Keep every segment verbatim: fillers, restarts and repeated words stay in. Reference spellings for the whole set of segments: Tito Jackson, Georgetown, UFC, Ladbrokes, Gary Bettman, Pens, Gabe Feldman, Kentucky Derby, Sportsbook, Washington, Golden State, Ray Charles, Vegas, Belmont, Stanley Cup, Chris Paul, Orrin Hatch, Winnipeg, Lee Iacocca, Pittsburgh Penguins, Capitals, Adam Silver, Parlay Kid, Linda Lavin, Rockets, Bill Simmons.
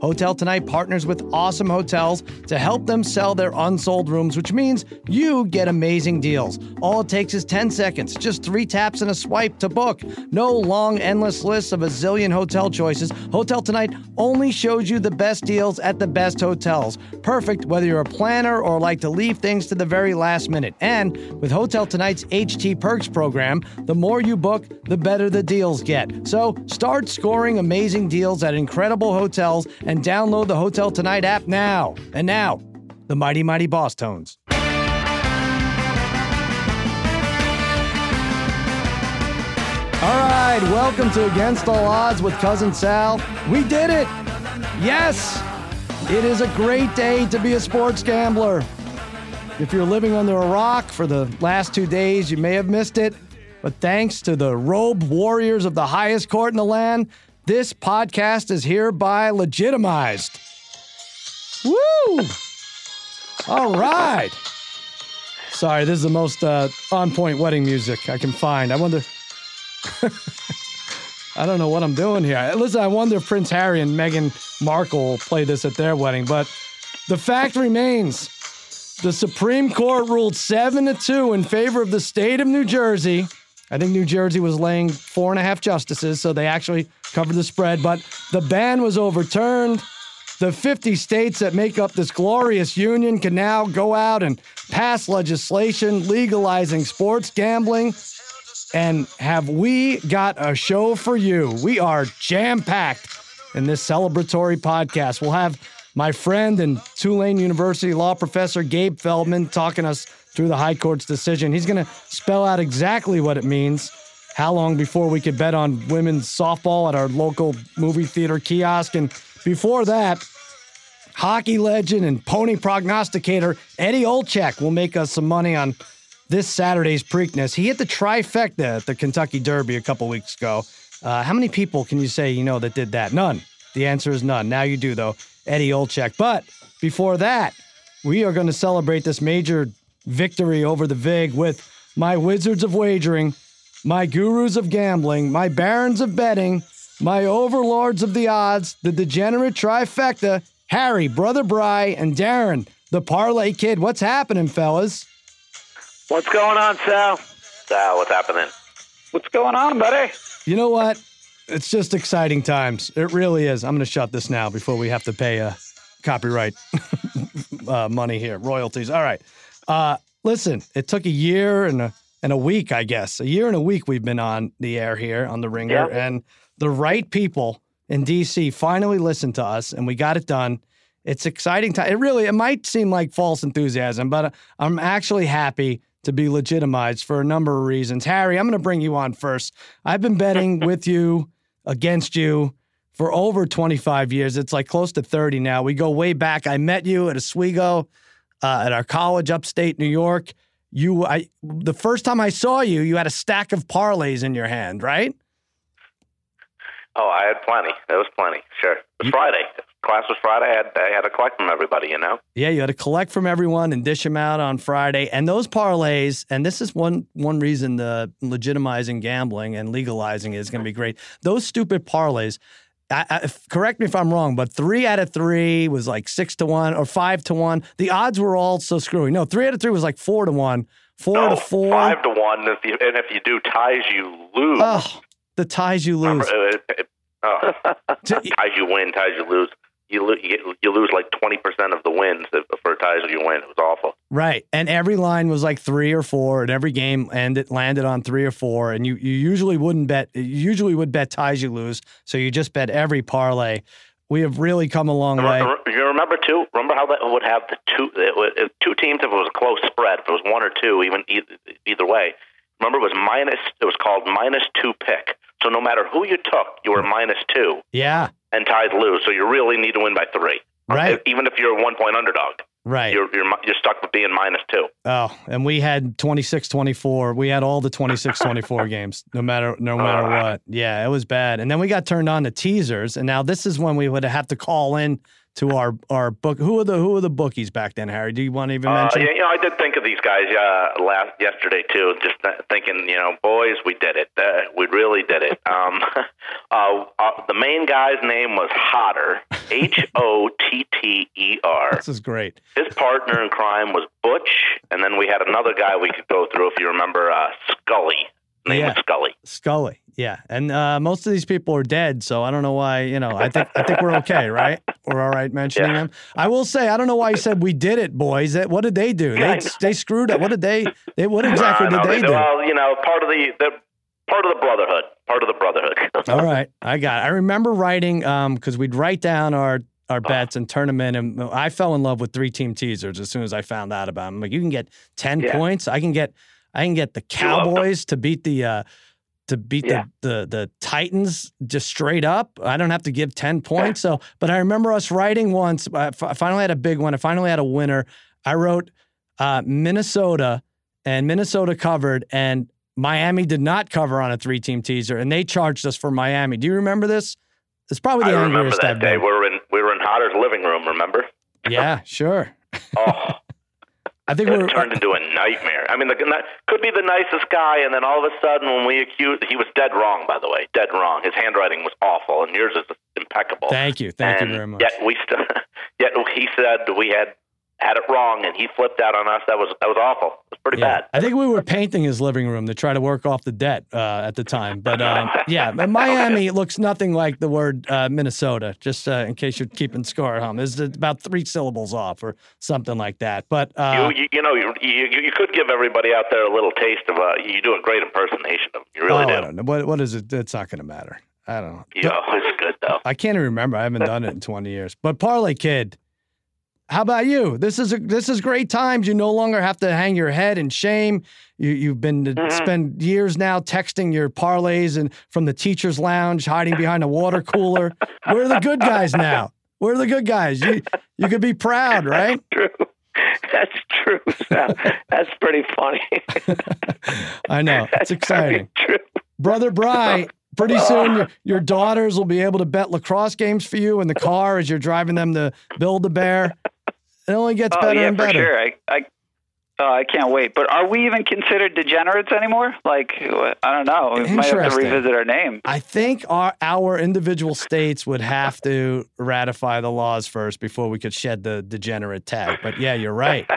Hotel Tonight partners with awesome hotels to help them sell their unsold rooms, which means you get amazing deals. All it takes is ten seconds, just three taps and a swipe to book. No long, endless lists of a zillion hotel choices. Hotel Tonight only shows you the best deals at the best hotels. Perfect whether you're a planner or like to leave things to the very last minute. And with Hotel Tonight's H T Perks program, the more you book, the better the deals get. So start scoring amazing deals at incredible hotels and download the Hotel Tonight app now. And now, the Mighty Mighty Boss Tones. All right, welcome to Against All Odds with Cousin Sal. We did it! Yes! It is a great day to be a sports gambler. If you're living under a rock for the last two days, you may have missed it. But thanks to the robed warriors of the highest court in the land, this podcast is hereby legitimized. Woo! All right. Sorry, this is the most uh, on-point wedding music I can find. I wonder... I don't know what I'm doing here. Listen, I wonder if Prince Harry and Meghan Markle will play this at their wedding, but the fact remains, the Supreme Court ruled seven to two in favor of the state of New Jersey. I think New Jersey was laying four and a half justices, so they actually covered the spread, but the ban was overturned. The fifty states that make up this glorious union can now go out and pass legislation legalizing sports gambling. And have we got a show for you? We are jam-packed in this celebratory podcast. We'll have my friend and Tulane University law professor Gabe Feldman talking us through the high court's decision. He's going to spell out exactly what it means. How long before we could bet on women's softball at our local movie theater kiosk. And before that, hockey legend and pony prognosticator Eddie Olczyk will make us some money on this Saturday's Preakness. He hit the trifecta at the Kentucky Derby a couple weeks ago. Uh, how many people can you say you know that did that? None. The answer is none. Now you do, though. Eddie Olczyk. But before that, we are going to celebrate this major victory over the Vig with my wizards of wagering, my gurus of gambling, my barons of betting, my overlords of the odds, the degenerate trifecta, Harry, Brother Bri, and Darren, the Parlay Kid. What's happening, fellas? What's going on, Sal? Sal, what's happening? What's going on, buddy? You know what? It's just exciting times. It really is. I'm going to shut this now before we have to pay uh, copyright uh, money here, royalties. All right. Uh, listen, it took a year and a And a week, I guess. A year and a week we've been on the air here on the Ringer. Yeah. And the right people in D C finally listened to us, and we got it done. It's exciting time. It really, it might seem like false enthusiasm, but I'm actually happy to be legitimized for a number of reasons. Harry, I'm going to bring you on first. I've been betting with you, against you, for over twenty-five years. It's like close to thirty now. We go way back. I met you at Oswego, uh, at our college, upstate New York. You, I, the first time I saw you, you had a stack of parlays in your hand, right? Oh, I had plenty. There was plenty. Sure. It was you, Friday. Class was Friday. I had, I had to collect from everybody, you know? Yeah, you had to collect from everyone and dish them out on Friday. And those parlays, and this is one, one reason the legitimizing gambling and legalizing it is going to be great. Those stupid parlays, I, I, correct me if I'm wrong, but three out of three was like six to one or five to one. The odds were all so screwy. No, three out of three was like four to one, four no, to four, five to one. If you, and if you do ties, you lose. Oh, the ties you lose. Remember, it, it, oh. Ties you win, ties you lose. You lose, you lose like twenty percent of the wins for ties if you win. It was awful. Right. And every line was like three or four, and every game and it landed on three or four. And you, you usually wouldn't bet, you usually would bet ties you lose. So you just bet every parlay. We have really come a long remember, way. You remember, too? Remember how that would have the two, it, two teams if it was a close spread, if it was one or two, even either, either way. Remember, it was minus, it was called minus two pick. So no matter who you took, you were minus two. Yeah. And ties lose, so you really need to win by three. Right. Even if you're a one-point underdog. Right. You're, you're you're stuck with being minus two. Oh, and we had twenty-six twenty-four. We had all the twenty-six twenty-four games, no matter no matter uh, what. Yeah, it was bad. And then we got turned on to teasers, and now this is when we would have to call in to our, our book. Who are the who are the bookies back then, Harry? Do you want to even mention? Uh, yeah, you know, I did think of these guys uh, last yesterday too. Just thinking, you know, boys, we did it. Uh, we really did it. Um, uh, uh, the main guy's name was Hotter. H O T T E R. This is great. His partner in crime was Butch, and then we had another guy we could go through if you remember, uh, Scully. Name yeah. was Scully. Scully. Yeah, and uh, most of these people are dead, so I don't know why. You know, I think I think we're okay, right? We're all right mentioning yeah. them. I will say, I don't know why you said we did it, boys. What did they do? They they screwed up. What did they? they what exactly no, no, did they, they do? Well, you know, part of the, the part of the brotherhood. Part of the brotherhood. All right, I got it. I remember writing because um, we'd write down our. our bets and turn them in. And I fell in love with three team teasers as soon as I found out about them. I'm like, you can get ten yeah. points. I can get, I can get the Cowboys to beat the, uh, to beat yeah. the, the, the Titans just straight up. I don't have to give ten points. Yeah. So, but I remember us writing once, I, f- I finally had a big one. I finally had a winner. I wrote, uh, Minnesota, and Minnesota covered, and Miami did not cover on a three team teaser, and they charged us for Miami. Do you remember this? It's probably the I remember that day. We were in we were in Hotter's living room. Remember? Yeah, sure. oh, I think we were, turned into a nightmare. I mean, the, could be the nicest guy, and then all of a sudden, when we accused, he was dead wrong. By the way, dead wrong. His handwriting was awful, and yours is impeccable. Thank you, thank and you very much. Yet we still, yet he said we had. had it wrong, and he flipped out on us. That was that was awful. It was pretty yeah. bad. I think we were painting his living room to try to work off the debt uh, at the time. But, um, yeah, Miami looks nothing like the word uh, Minnesota, just uh, in case you're keeping score at home. It's about three syllables off or something like that. But uh, you, you, you know, you, you you could give everybody out there a little taste of uh, – you do a great impersonation of them. You really oh, do. I don't know. What, what is it? It's not going to matter. I don't know. Yeah, it's good, though. I can't even remember. I haven't done it in twenty years. But Parlay Kid – how about you? This is a, this is great times. You no longer have to hang your head in shame. You, you've been to mm-hmm. spend years now texting your parlays and from the teacher's lounge, hiding behind a water cooler. We're the good guys now. We're the good guys. You you could be proud, right? That's true. That's true. Sam. That's pretty funny. I know. That's it's exciting. True. Brother Bri. Pretty soon, your, your daughters will be able to bet lacrosse games for you in the car as you're driving them to Build-A-Bear. It only gets oh, better yeah, and better. For sure. I, I, oh, I can't wait. But are we even considered degenerates anymore? Like, I don't know. We might have to revisit our name. I think our, our individual states would have to ratify the laws first before we could shed the degenerate tag. But, yeah, you're right.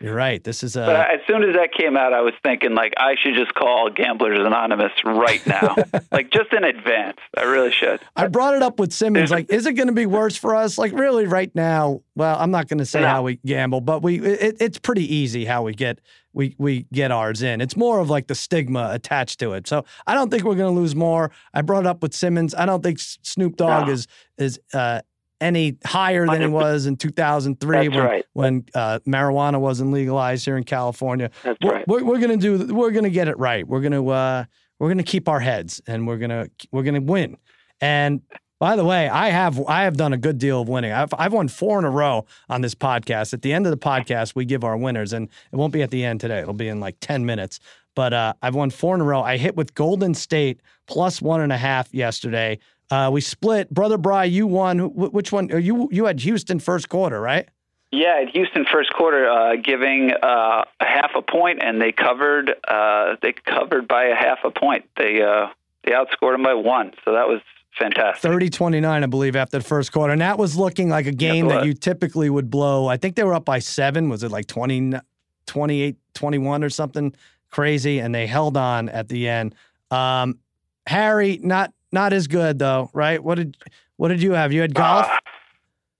You're right. This is a. But as soon as that came out, I was thinking like I should just call Gamblers Anonymous right now, like just in advance. I really should. I brought it up with Simmons. Like, is it going to be worse for us? Like, really, right now? Well, I'm not going to say no. how we gamble, but we it, it's pretty easy how we get we we get ours in. It's more of like the stigma attached to it. So I don't think we're going to lose more. I brought it up with Simmons. I don't think Snoop Dogg no. is is. Uh, any higher than it was in two thousand three when, right. when uh, marijuana wasn't legalized here in California. That's we're, right. We're, we're gonna do. We're gonna get it right. We're gonna uh, we're gonna keep our heads, and we're gonna we're gonna win. And by the way, I have I have done a good deal of winning. I've I've won four in a row on this podcast. At the end of the podcast, we give our winners, and it won't be at the end today. It'll be in like ten minutes. But uh, I've won four in a row. I hit with Golden State plus one and a half yesterday. Uh, we split. Brother Bri, you won. Wh- which one? You you had Houston first quarter, right? Yeah, at Houston first quarter, uh, giving uh, half a point, and they covered. Uh, they covered by a half a point. They uh, they outscored them by one, so that was fantastic. thirty twenty-nine, I believe, after the first quarter, and that was looking like a game that you typically would blow. I think they were up by seven. Was it like twenty, twenty-eight, twenty-one or something crazy? And they held on at the end. Um, Harry, not. Not as good though, right? What did what did you have? You had golf. Uh,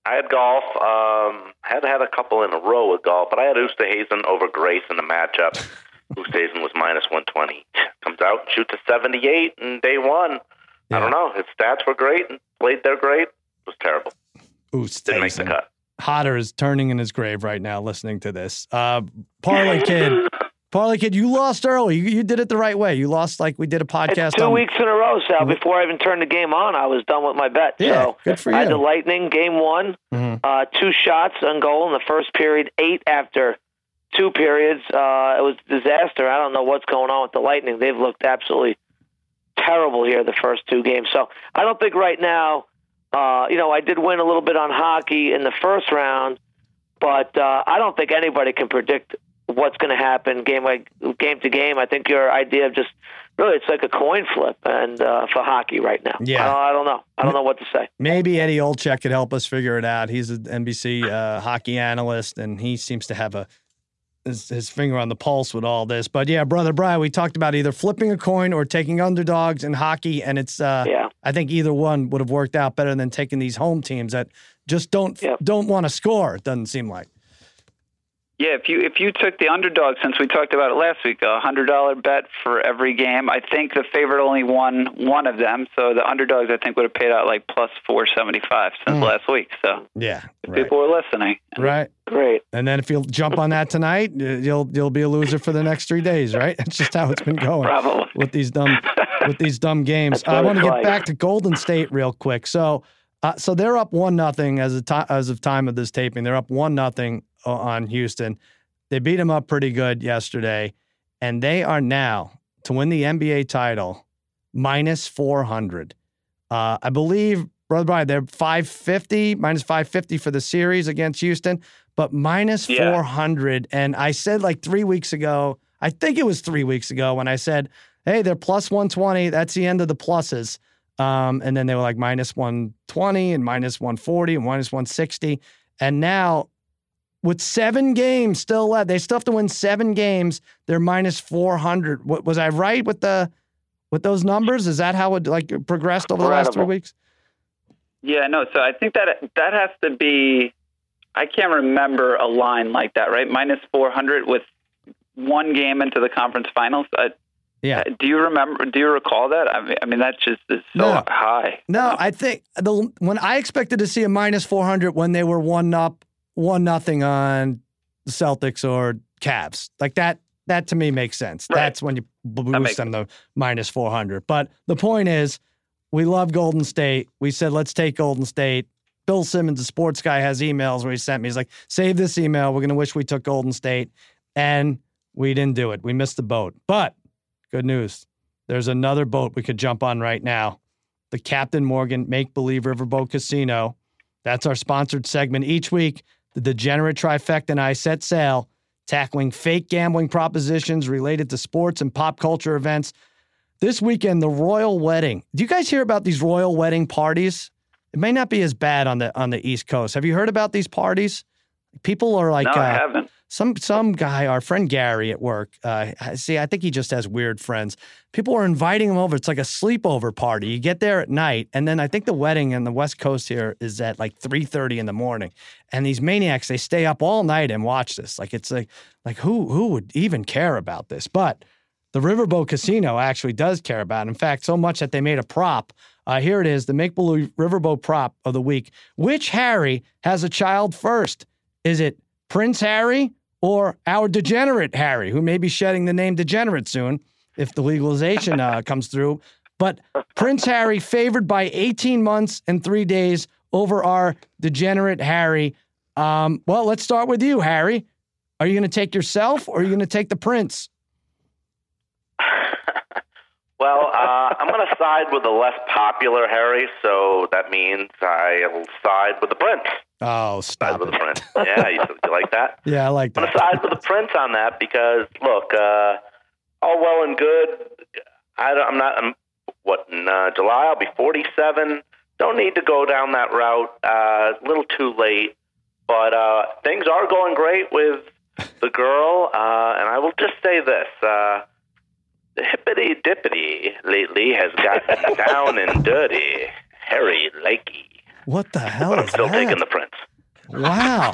I had golf. Um, had had a couple in a row with golf, but I had Oosthuizen over Grace in the matchup. Oosthuizen was minus one twenty. Comes out, shoots a seventy eight, and day one. Yeah. I don't know. His stats were great and played there great. It was terrible. Oosthuizen didn't make the cut. Hotter is turning in his grave right now, listening to this. Uh, Parlay Kid. Parlay Kid, you lost early. You, you did it the right way. You lost like we did a podcast. It's two on, weeks in a row, Sal. Before I even turned the game on, I was done with my bet. Yeah, so good for you. I had the Lightning, game one, mm-hmm. uh, two shots on goal in the first period, eight after two periods. Uh, it was a disaster. I don't know what's going on with the Lightning. They've looked absolutely terrible here the first two games. So I don't think right now, uh, you know, I did win a little bit on hockey in the first round, but uh, I don't think anybody can predict what's going to happen game by game to game. I think your idea of just really it's like a coin flip and uh, for hockey right now. Yeah, I don't, I don't know. I don't know what to say. Maybe Eddie Olczyk could help us figure it out. He's an N B C uh, hockey analyst, and he seems to have a his, his finger on the pulse with all this. But yeah, Brother Bri, we talked about either flipping a coin or taking underdogs in hockey, and it's uh, yeah. I think either one would have worked out better than taking these home teams that just don't yep. don't want to score. It doesn't seem like. Yeah, if you if you took the underdog, since we talked about it last week, a one hundred dollars bet for every game, I think the favorite only won one of them. So the underdogs, I think, would have paid out like plus four seventy-five since mm. last week. So yeah, if right. people were listening. Right. Great. And then if you jump on that tonight, you'll you'll be a loser for the next three days, right? That's just how it's been going Probably. with these dumb with these dumb games. Uh, I want to get like. back to Golden State real quick. So uh, so they're up one nothing as of t- as of time of this taping. They're up one nothing. On Houston. They beat them up pretty good yesterday, and they are now, to win the N B A title, minus four hundred. Uh, I believe, Brother Bri, they're five fifty, minus five fifty for the series against Houston, but minus yeah. four hundred. And I said like three weeks ago, I think it was three weeks ago when I said, hey, they're plus one twenty. That's the end of the pluses. Um, and then they were like minus one twenty and minus one forty and minus one sixty. And now, with seven games still left, they still have to win seven games. They're minus four hundred. What was I right with the with those numbers? Is that how it like progressed over the Incredible. last three weeks? Yeah, no. So I think that that has to be. I can't remember a line like that, right? Minus four hundred with one game into the conference finals. I, yeah. Do you remember? Do you recall that? I mean, I mean that just is so no. high. No, I think the when I expected to see a minus four hundred when they were one up. One nothing on the Celtics or Cavs. Like that, that to me makes sense. Right. That's when you boost them to minus four hundred. But the point is, we love Golden State. We said, let's take Golden State. Bill Simmons, the sports guy, has emails where he sent me. He's like, save this email. We're going to wish we took Golden State. And we didn't do it. We missed the boat. But good news. There's another boat we could jump on right now. The Captain Morgan Make-Believe Riverboat Casino. That's our sponsored segment each week. The Degenerate Trifecta and I set sail, tackling fake gambling propositions related to sports and pop culture events. This weekend, the Royal Wedding. Do you guys hear about these Royal Wedding parties? It may not be as bad on the on the East Coast. Have you heard about these parties? People are like, no, uh, I haven't. Some some guy, our friend Gary at work. Uh, see, I think he just has weird friends. People are inviting him over. It's like a sleepover party. You get there at night, and then I think the wedding in the West Coast here is at like three thirty in the morning. And these maniacs, they stay up all night and watch this. Like it's like like who who would even care about this? But the Riverboat Casino actually does care about it. In fact, so much that they made a prop. Uh, here it is, the Make-Believe Riverboat prop of the week. Which Harry has a child first? Is it Prince Harry? Or our degenerate Harry, who may be shedding the name degenerate soon if the legalization uh, comes through. But Prince Harry favored by eighteen months and three days over our degenerate Harry. Um, well, let's start with you, Harry. Are you going to take yourself or are you going to take the prince? Well, uh, I'm going to side with the less popular Harry, so that means I'll side with the prince. Oh, stop! Side with the prince. Yeah, you, you like that? Yeah, I like that. I'm going to side with the prince on that because, look, uh, all well and good. I don't, I'm not. I'm, what in uh, July? I'll be forty-seven. Don't need to go down that route. Uh, a little too late, but uh, things are going great with the girl. Uh, and I will just say this. Uh, The hippity-dippity lately has gotten down and dirty. Harry Lakey. What the hell but is I'm still that? Taking the prince. Wow.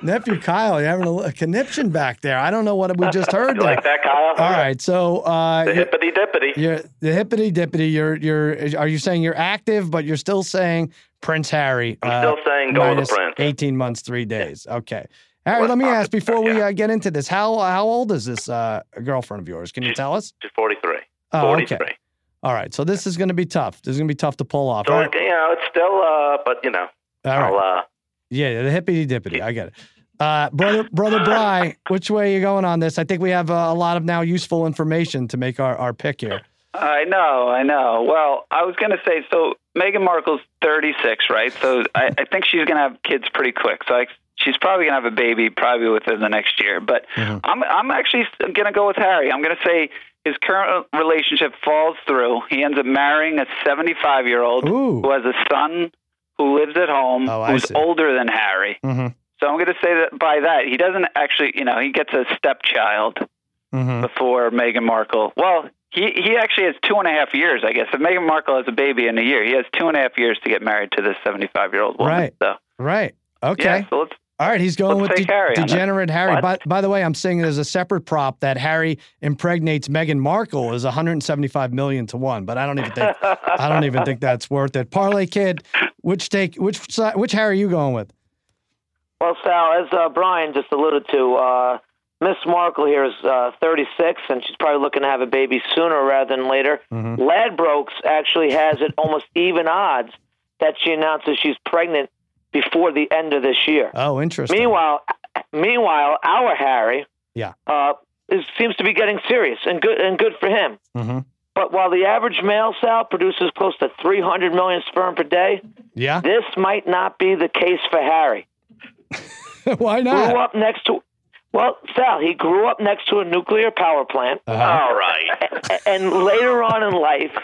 Nephew Kyle, you're having a, a conniption back there. I don't know what we just heard. You there. Like that, Kyle? All right, so... Uh, the hippity-dippity. The hippity-dippity, you're, you're, are you saying you're active, but you're still saying Prince Harry? I'm uh, still saying go to the prince. eighteen months, three days. Yeah. Okay. All right, let me ask before we uh, get into this. How how old is this uh, girlfriend of yours? Can you tell us? She's forty-three. Oh, forty-three. Okay. All right, so this is going to be tough. This is going to be tough to pull off. So, right? You know, it's still, uh, but, you know. All right. I'll, uh, yeah, the hippity-dippity. I get it. Uh, brother brother Bri, which way are you going on this? I think we have uh, a lot of now useful information to make our, our pick here. I know, I know. Well, I was going to say, so Meghan Markle's thirty-six, right? So I, I think she's going to have kids pretty quick, so I she's probably going to have a baby probably within the next year. But mm-hmm. I'm I'm actually going to go with Harry. I'm going to say his current relationship falls through. He ends up marrying a seventy-five-year-old Ooh. Who has a son who lives at home oh, who's older than Harry. Mm-hmm. So I'm going to say that by that, he doesn't actually, you know, he gets a stepchild mm-hmm. before Meghan Markle. Well, he, he actually has two and a half years, I guess. If Meghan Markle has a baby in a year, he has two and a half years to get married to this seventy-five-year-old woman. Right. So. Right. Okay. Yeah, so let's, All right, he's going Let's with de- Harry degenerate Harry. By, by the way, I'm saying there's a separate prop that Harry impregnates Meghan Markle is one hundred seventy-five million to one, but I don't even think I don't even think that's worth it. Parlay Kid, which take which which Harry are you going with? Well, Sal, as uh, Brian just alluded to, uh, Miss Markle here is uh, thirty-six, and she's probably looking to have a baby sooner rather than later. Mm-hmm. Ladbrokes actually has it almost even odds that she announces she's pregnant before the end of this year. Oh, interesting. Meanwhile, meanwhile, our Harry, yeah, uh, is, seems to be getting serious, and good and good for him. Mm-hmm. But while the average male, Sal, produces close to three hundred million sperm per day, yeah, this might not be the case for Harry. Why not? Grew up next to, well, Sal, he grew up next to a nuclear power plant. Uh-huh. All right, and later on in life,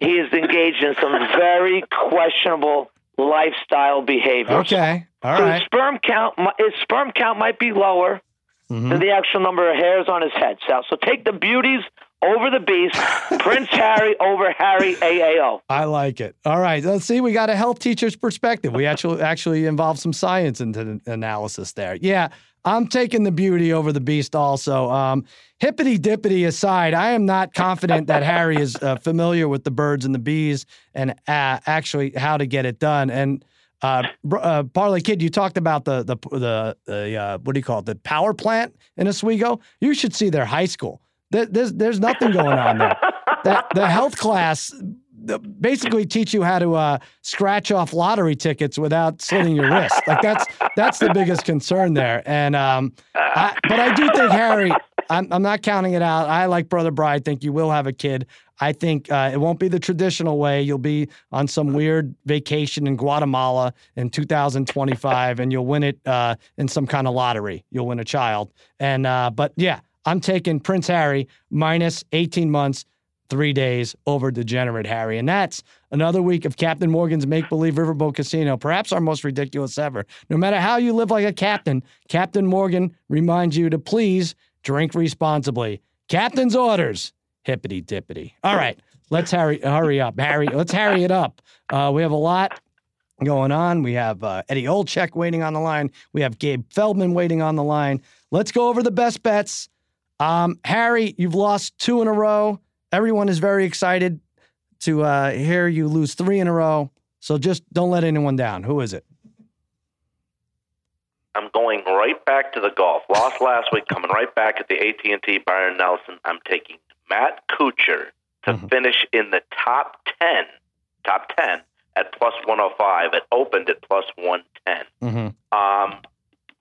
he is engaged in some very questionable lifestyle behaviors. Okay, all so right. His sperm count, his sperm count might be lower mm-hmm. than the actual number of hairs on his head, Sal. So take the beauties over the beast, Prince Harry over Harry A A O. I like it. All right, let's see. We got a health teacher's perspective. We actually actually involve some science into the analysis there. Yeah, I'm taking the beauty over the beast. Also, um, hippity dippity aside, I am not confident that Harry is uh, familiar with the birds and the bees and uh, actually how to get it done. And uh, uh, Parlay Kid, you talked about the the the, the uh, what do you call it? The power plant in Oswego. You should see their high school. There's there's nothing going on there. The, the health class basically teach you how to uh, scratch off lottery tickets without slitting your wrist. Like that's that's the biggest concern there. And um, I, but I do think Harry. I'm I'm not counting it out. I like Brother Bri. Think you will have a kid. I think uh, it won't be the traditional way. You'll be on some weird vacation in Guatemala in two thousand twenty-five, and you'll win it uh, in some kind of lottery. You'll win a child. And uh, but yeah. I'm taking Prince Harry minus eighteen months, three days over degenerate Harry. And that's another week of Captain Morgan's Make-Believe Riverboat Casino, perhaps our most ridiculous ever. No matter how you live like a captain, Captain Morgan reminds you to please drink responsibly. Captain's orders, hippity-dippity. All right, let's hurry, hurry up. Harry, let's hurry it up. Uh, we have a lot going on. We have uh, Eddie Olczyk waiting on the line. We have Gabe Feldman waiting on the line. Let's go over the best bets. Um, Harry, you've lost two in a row. Everyone is very excited to uh, hear you lose three in a row. So just don't let anyone down. Who is it? I'm going right back to the golf. Lost last week, coming right back at the A T and T Byron Nelson. I'm taking Matt Kuchar to mm-hmm. finish in the top ten, top ten at plus one oh five. It opened at plus one ten. Mm-hmm. Um,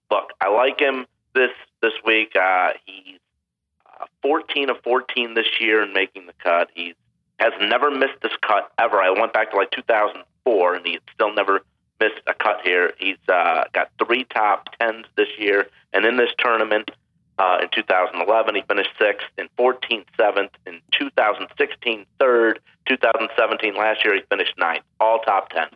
look, I like him this, this week. Uh, he's fourteen of fourteen this year and making the cut. He has never missed this cut ever. I went back to like two thousand four, and he's still never missed a cut here. He's uh, got three top tens this year, and in this tournament uh, in two thousand eleven, he finished sixth, in fourteenth, seventh, in two thousand sixteen, third, two thousand seventeen, last year he finished ninth, all top tens.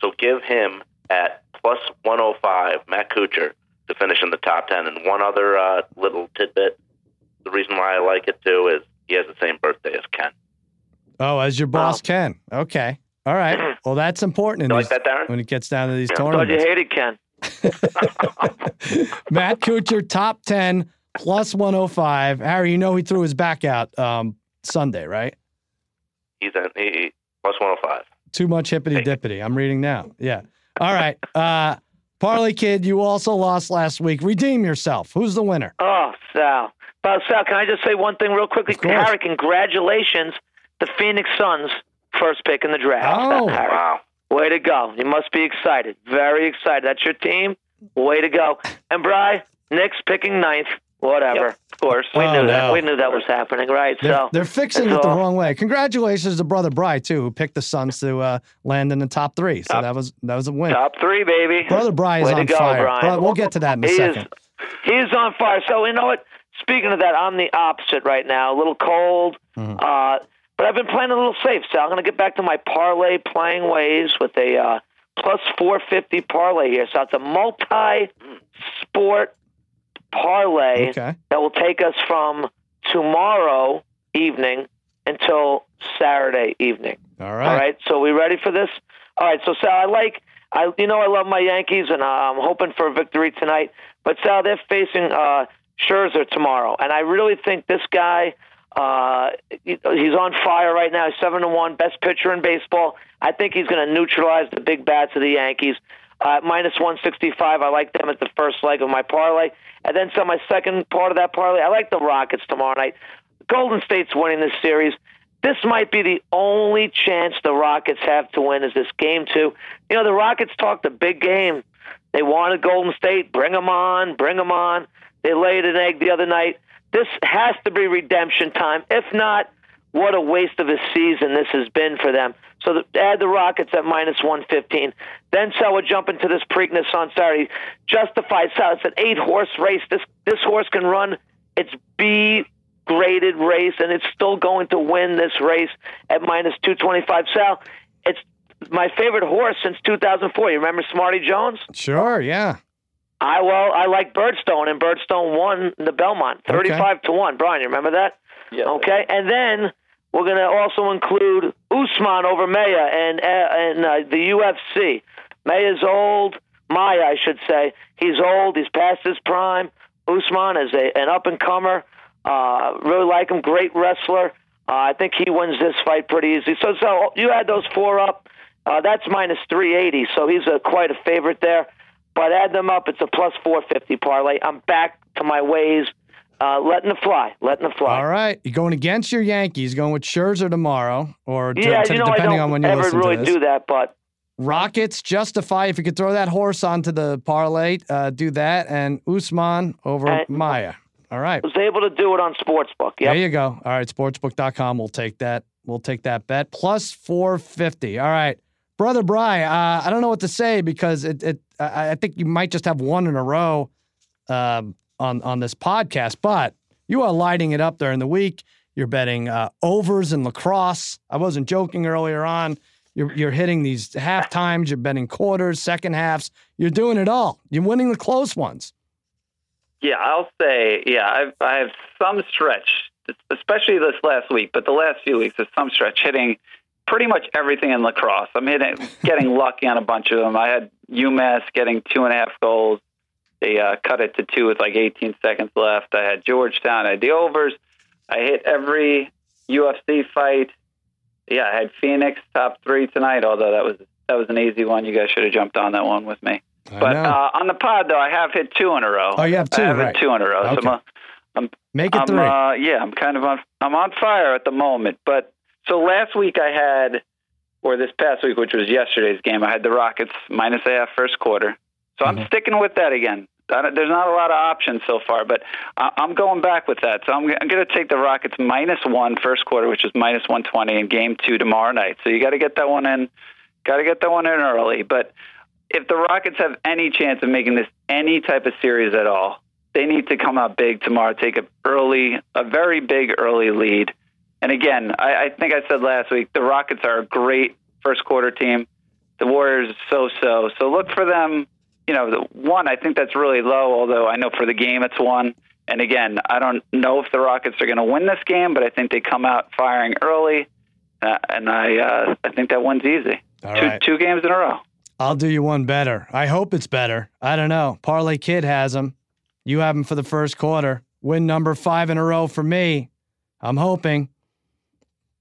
So give him at plus one oh five, Matt Kuchar, to finish in the top ten. And one other uh, little tidbit, the reason why I like it, too, is he has the same birthday as Ken. Oh, as your boss, wow. Ken. Okay. All right. Well, that's important. In you these, like that, Darren? When it gets down to these yeah, tournaments. I thought you hated Ken. Matt Kuchar, top ten, plus one oh five. Harry, you know he threw his back out um, Sunday, right? He's at he, plus one oh five. Too much hippity-dippity. I'm reading now. Yeah. All right. Uh, Parlay Kid, you also lost last week. Redeem yourself. Who's the winner? Oh, Sal. But Sal, can I just say one thing real quickly? Harry, congratulations. The Phoenix Suns, first pick in the draft. Oh, wow. Way to go. You must be excited. Very excited. That's your team. Way to go. And, Bri, Knicks picking ninth. Whatever. Yep. Of course. We oh, knew no. that. We knew that was happening, right? They're, so they're fixing it all the wrong way. Congratulations to Brother Bri, too, who picked the Suns to uh, land in the top three. So top, that was that was a win. Top three, baby. Brother Bri is way on go, fire. Brian. We'll get to that in a he second. Is, he's on fire. So, you know what? Speaking of that, I'm the opposite right now. A little cold. Mm-hmm. Uh, but I've been playing a little safe, so I'm going to get back to my parlay playing ways with a uh, plus four fifty parlay here. So it's a multi-sport parlay okay. that will take us from tomorrow evening until Saturday evening. All right. All right. So we ready for this? All right. So Sal, I like, I you know, I love my Yankees, and I'm hoping for a victory tonight. But Sal, they're facing uh, Scherzer tomorrow, and I really think this guy. Uh, he's on fire right now. He's seven to one, best pitcher in baseball. I think he's going to neutralize the big bats of the Yankees. Uh, minus one sixty five. I like them at the first leg of my parlay, and then so my second part of that parlay, I like the Rockets tomorrow night. Golden State's winning this series. This might be the only chance the Rockets have to win is this game two. You know, the Rockets talked a big game. They wanted Golden State. Bring them on. Bring them on. They laid an egg the other night. This has to be redemption time. If not, what a waste of a season this has been for them. So the, add the Rockets at minus one fifteen. Then so we're jumping to this Preakness on Saturday. Justified South. It's an eight-horse race. This this horse can run its B-graded race, and it's still going to win this race at minus two twenty-five. Sal, it's my favorite horse since two thousand four. You remember Smarty Jones? Sure, yeah. I well, I like Birdstone, and Birdstone won the Belmont, thirty-five okay. to one. Brian, you remember that? Yeah. Okay, and then we're going to also include Usman over Maia and uh, and uh, the U F C. Maia's old, Maia, I should say. He's old. He's past his prime. Usman is a, an up and comer. Uh, really like him. Great wrestler. Uh, I think he wins this fight pretty easy. So, so you add those four up. Uh, that's minus three eighty. So he's a, quite a favorite there. But add them up, it's a plus four fifty parlay. I'm back to my ways, uh, letting it fly, letting it fly. All right. You're going against your Yankees, going with Scherzer tomorrow, or yeah, to, you know, depending on when you listen really to this. Yeah, I don't ever really do that, but. Rockets, justify. If you could throw that horse onto the parlay, uh, do that, and Usman over and Maia. All right. Was able to do it on Sportsbook. Yep. There you go. All right, sportsbook dot com. We'll take that. We'll take that bet. Plus four fifty. All right. Brother Bri, uh, I don't know what to say because it, it I, I think you might just have one in a row um, on, on this podcast, but you are lighting it up during the week. You're betting uh, overs in lacrosse. I wasn't joking earlier on. You're, you're hitting these half times. You're betting quarters, second halves. You're doing it all. You're winning the close ones. Yeah, I'll say, yeah, I've, I have some stretch, especially this last week, but the last few weeks is some stretch hitting pretty much everything in lacrosse. I'm hitting, getting lucky on a bunch of them. I had UMass getting two and a half goals. They uh, cut it to two with like eighteen seconds left. I had Georgetown. I had the overs. I hit every U F C fight. Yeah, I had Phoenix top three tonight. Although that was that was an easy one. You guys should have jumped on that one with me. I but uh, on the pod though, I have hit two in a row. Oh, you have two. I have right. hit two in a row. Okay. So I'm, I'm make it I'm, three. Uh, yeah, I'm kind of on. I'm on fire at the moment, but. So last week I had, or this past week, which was yesterday's game, I had the Rockets minus a half first quarter. So I'm mm-hmm. sticking with that again. There's not a lot of options so far, but I'm going back with that. So I'm going to take the Rockets minus one first quarter, which is minus one twenty, in game two tomorrow night. So you got to get that one in. Got to get that one in early. But if the Rockets have any chance of making this any type of series at all, they need to come out big tomorrow, take a early, a very big early lead. And again, I, I think I said last week, the Rockets are a great first quarter team. The Warriors, so-so. So look for them. You know, the one, I think that's really low, although I know for the game it's one. And again, I don't know if the Rockets are going to win this game, but I think they come out firing early. Uh, and I uh, I think that one's easy. All two, right. two games in a row. I'll do you one better. I hope it's better. I don't know. Parlay Kid has them. You have them for the first quarter. Win number five in a row for me. I'm hoping.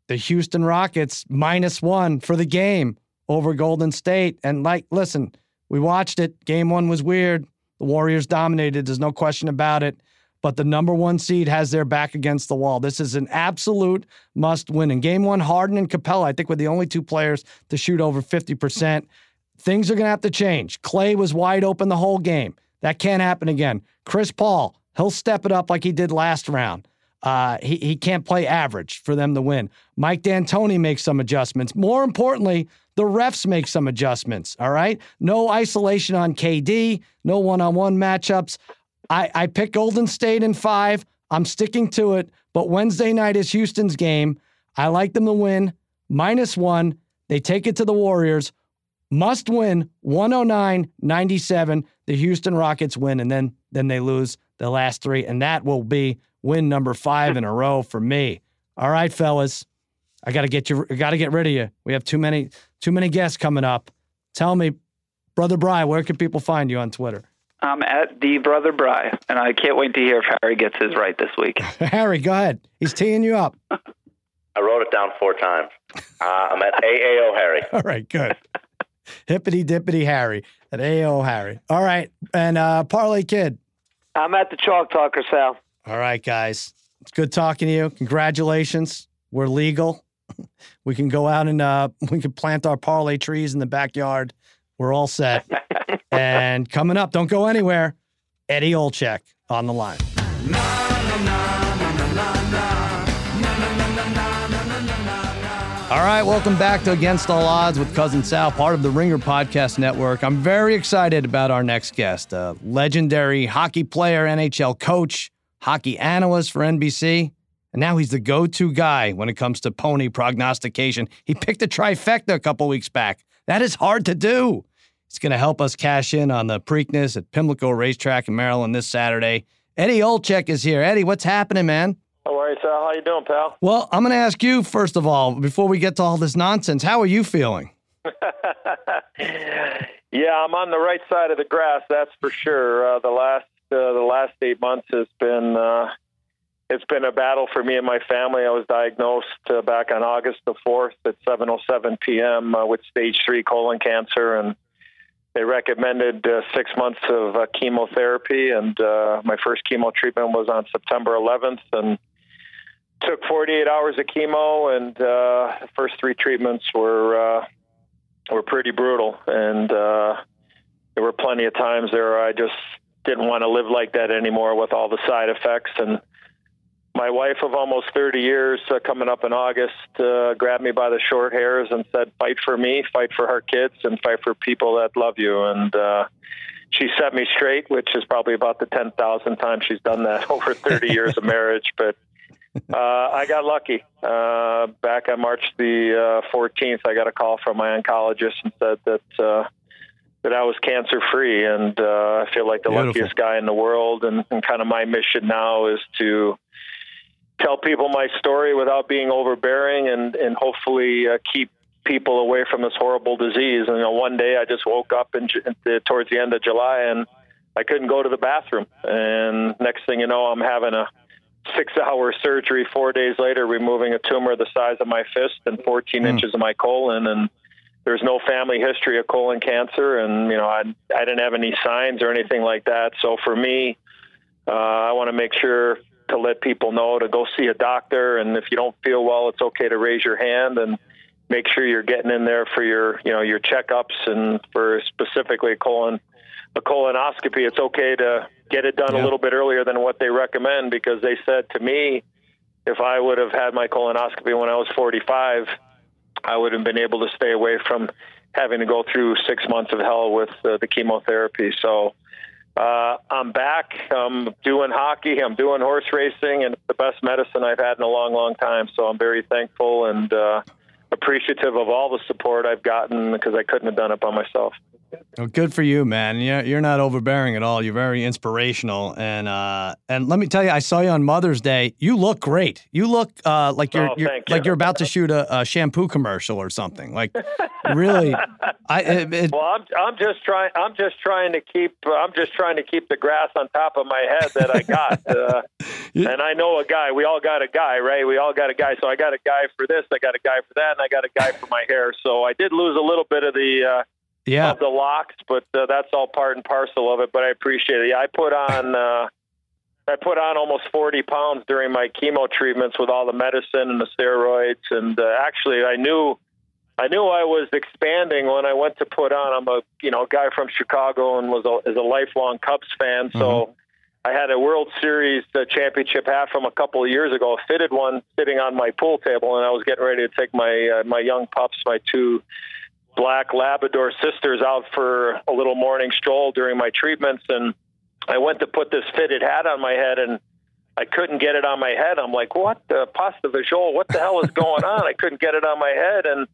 The Houston Rockets minus one for the game over Golden State. And like, listen, We watched it. Game one was weird. The Warriors dominated. There's no question about it. But the number one seed has their back against the wall. This is an absolute must win. In game one, Harden and Capella, I think, were the only two players to shoot over fifty percent. Things are going to have to change. Clay was wide open the whole game. That can't happen again. Chris Paul, he'll step it up like he did last round. Uh, he, he can't play average for them to win. Mike D'Antoni makes some adjustments. More importantly, the refs make some adjustments, all right? No isolation on K D, no one-on-one matchups. I, I picked Golden State in five. I'm sticking to it, but Wednesday night is Houston's game. I like them to win, minus one. They take it to the Warriors. Must win, one oh nine ninety-seven. The Houston Rockets win, and then, then they lose the last three, and that will be win number five in a row for me. All right, fellas, I gotta get you. I gotta get rid of you. We have too many, too many guests coming up. Tell me, Brother Bri, where can people find you on Twitter? I'm at the Brother Bri, and I can't wait to hear if Harry gets his right this week. Harry, go ahead. He's teeing you up. I wrote it down four times. Uh, I'm at A A O Harry. All right, good. Hippity dippity Harry at A A O Harry. All right, and uh, Parlay Kid. I'm at the Chalk Talker, Sal. All right, guys. It's good talking to you. Congratulations. We're legal. We can go out and uh, we can plant our parlay trees in the backyard. We're all set. And coming up, don't go anywhere, Eddie Olczyk on the line. All right, welcome back to Against All Odds with Cousin Sal, part of the Ringer Podcast Network. I'm very excited about our next guest, a legendary hockey player, N H L coach, hockey analyst for N B C, and now he's the go-to guy when it comes to pony prognostication. He picked a trifecta a couple weeks back. That is hard to do. It's going to help us cash in on the Preakness at Pimlico Racetrack in Maryland this Saturday. Eddie Olczyk is here. Eddie, what's happening, man? How are you, Sal? How you doing, pal? Well, I'm going to ask you, first of all, before we get to all this nonsense, how are you feeling? Yeah, I'm on the right side of the grass, that's for sure. Uh, the last Uh, the last eight months has been uh, it's been a battle for me and my family. I was diagnosed uh, back on August the fourth at seven oh seven p.m. Uh, with stage three colon cancer, and they recommended uh, six months of uh, chemotherapy. And uh, my first chemo treatment was on September eleventh, and took forty-eight hours of chemo. And uh, the first three treatments were uh, were pretty brutal, and uh, there were plenty of times there I just didn't want to live like that anymore with all the side effects. And my wife of almost thirty years, uh, coming up in August, uh, grabbed me by the short hairs and said, fight for me, fight for our kids, and fight for people that love you. And uh, she set me straight, which is probably about the ten thousandth time she's done that over thirty years of marriage. But uh, I got lucky. Uh, back on March the uh, fourteenth, I got a call from my oncologist and said that uh, that I was cancer-free, and uh, I feel like the Beautiful. luckiest guy in the world. And, and kind of my mission now is to tell people my story without being overbearing, and, and hopefully uh, keep people away from this horrible disease. And you know, one day I just woke up in, in, towards the end of July, and I couldn't go to the bathroom. And next thing you know, I'm having a six-hour surgery four days later, removing a tumor the size of my fist and fourteen mm. inches of my colon. And there's no family history of colon cancer, and, you know, I I didn't have any signs or anything like that. So for me, uh, I want to make sure to let people know to go see a doctor, and if you don't feel well, it's okay to raise your hand and make sure you're getting in there for your, you know, your checkups, and for specifically colon, a colonoscopy. It's okay to get it done yeah. a little bit earlier than what they recommend, because they said to me, if I would have had my colonoscopy when I was forty-five, I would have been able to stay away from having to go through six months of hell with uh, the chemotherapy. So uh, I'm back. I'm doing hockey. I'm doing horse racing, and it's the best medicine I've had in a long, long time. So I'm very thankful and uh, appreciative of all the support I've gotten, because I couldn't have done it by myself. Well, good for you, man. You're, you're not overbearing at all. You're very inspirational. And uh, and let me tell you, I saw you on Mother's Day. You look great. You look uh, like you're, oh, you're like you. you're about to shoot a, a shampoo commercial or something. Like, really. I it, it, well, I'm I'm just trying. I'm just trying to keep. I'm just trying to keep the grass on top of my head that I got. uh, you, and I know a guy. We all got a guy, right? We all got a guy. So I got a guy for this. I got a guy for that, and I got a guy for my hair. So I did lose a little bit of the. Uh, yeah. of the locks, but uh, that's all part and parcel of it. But I appreciate it. Yeah, I put on uh, I put on almost forty pounds during my chemo treatments with all the medicine and the steroids. And uh, actually, I knew I knew I was expanding when I went to put on. I'm a you know guy from Chicago and was a, is a lifelong Cubs fan, so. Mm-hmm. I had a World Series uh, championship hat from a couple of years ago, a fitted one sitting on my pool table, and I was getting ready to take my uh, my young pups, my two black Labrador sisters, out for a little morning stroll during my treatments, and I went to put this fitted hat on my head, and I couldn't get it on my head. I'm like, what the pasta visual? What the hell is going on? I couldn't get it on my head, and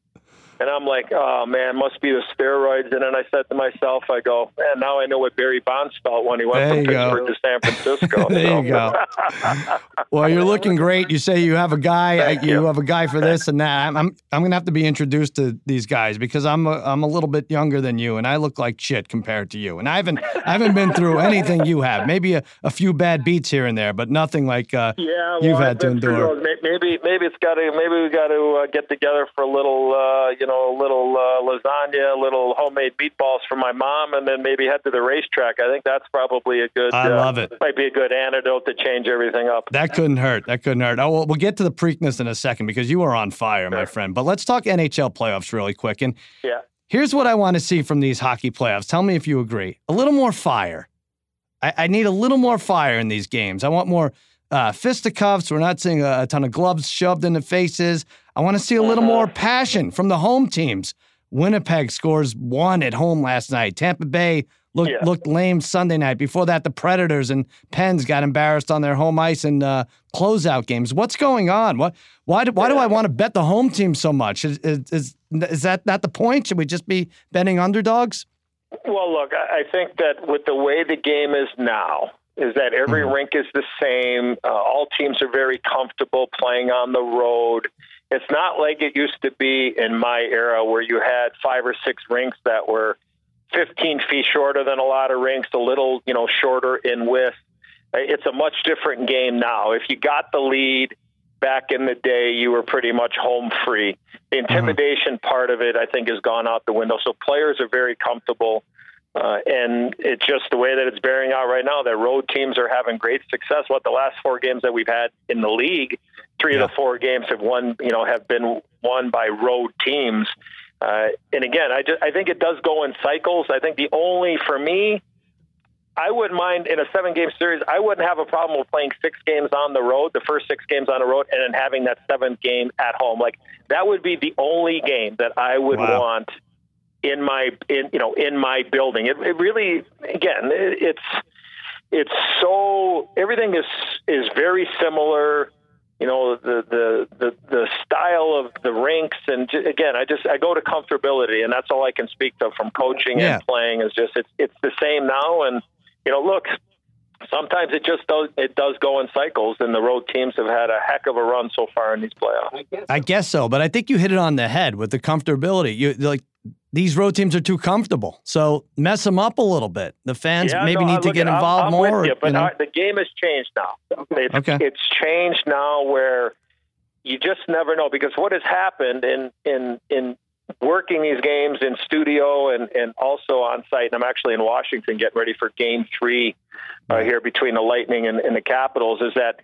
and I'm like, oh, man, must be the steroids. And then I said to myself, I go, man, now I know what Barry Bonds felt when he went there from Pittsburgh go. to San Francisco. there so. you go. Well, you're looking great. You say you have a guy, you, you have a guy for this and that. I'm I'm, I'm going to have to be introduced to these guys because I'm a, I'm a little bit younger than you, and I look like shit compared to you. And I haven't I haven't been through anything you have. Maybe a, a few bad beats here and there, but nothing like uh, yeah, well, you've had I've to endure. Maybe maybe it's got to maybe we got to uh, get together for a little uh, you. know, a little uh, lasagna, a little homemade meatballs for my mom, and then maybe head to the racetrack. I think that's probably a good... I uh, love it. Might be a good antidote to change everything up. That couldn't hurt. That couldn't hurt. Oh, well, we'll get to the Preakness in a second because you are on fire, sure. my friend. But let's talk N H L playoffs really quick. And yeah. here's what I want to see from these hockey playoffs. Tell me if you agree. A little more fire. I, I need a little more fire in these games. I want more uh, fisticuffs. We're not seeing a, a ton of gloves shoved in the faces. I want to see a little more passion from the home teams. Winnipeg scores one at home last night. Tampa Bay looked, yeah. looked lame Sunday night. Before that, the Predators and Pens got embarrassed on their home ice in uh, closeout games. What's going on? What? Why do, why do I want to bet the home team so much? Is, is, is that not the point? Should we just be betting underdogs? Well, look, I think that with the way the game is now, is that every mm-hmm. rink is the same. Uh, all teams are very comfortable playing on the road. It's not like it used to be in my era where you had five or six rinks that were fifteen feet shorter than a lot of rinks, a little, you know, shorter in width. It's a much different game now. If you got the lead back in the day, you were pretty much home free. The intimidation mm-hmm. part of it, I think, has gone out the window. So players are very comfortable. Uh, and it's just the way that it's bearing out right now that road teams are having great success. What the last four games that we've had in the league, three yeah. of the four games have won, you know, have been won by road teams. Uh, and again, I just, I think it does go in cycles. I think the only for me, I wouldn't mind in a seven game series. I wouldn't have a problem with playing six games on the road, the first six games on the road, and then having that seventh game at home. Like that would be the only game that I would wow. want. in my, in, you know, in my building. It, it really, again, it, it's, it's so, everything is, is very similar. You know, the, the, the, the style of the rinks. And j- again, I just, I go to comfortability, and that's all I can speak to from coaching yeah. and playing is just, it's, it's the same now. And, you know, look, sometimes it just does, it does go in cycles, and the road teams have had a heck of a run so far in these playoffs. I guess so, I guess so but I think you hit it on the head with the comfortability. You like, these road teams are too comfortable, so mess them up a little bit. The fans yeah, maybe no, need to get at, involved I'm, I'm more. With you, but you know? our, the game has changed now. It's, okay. it's changed now where you just never know, because what has happened in in in working these games in studio and, and also on site, and I'm actually in Washington getting ready for game three uh, here between the Lightning and, and the Capitals, is that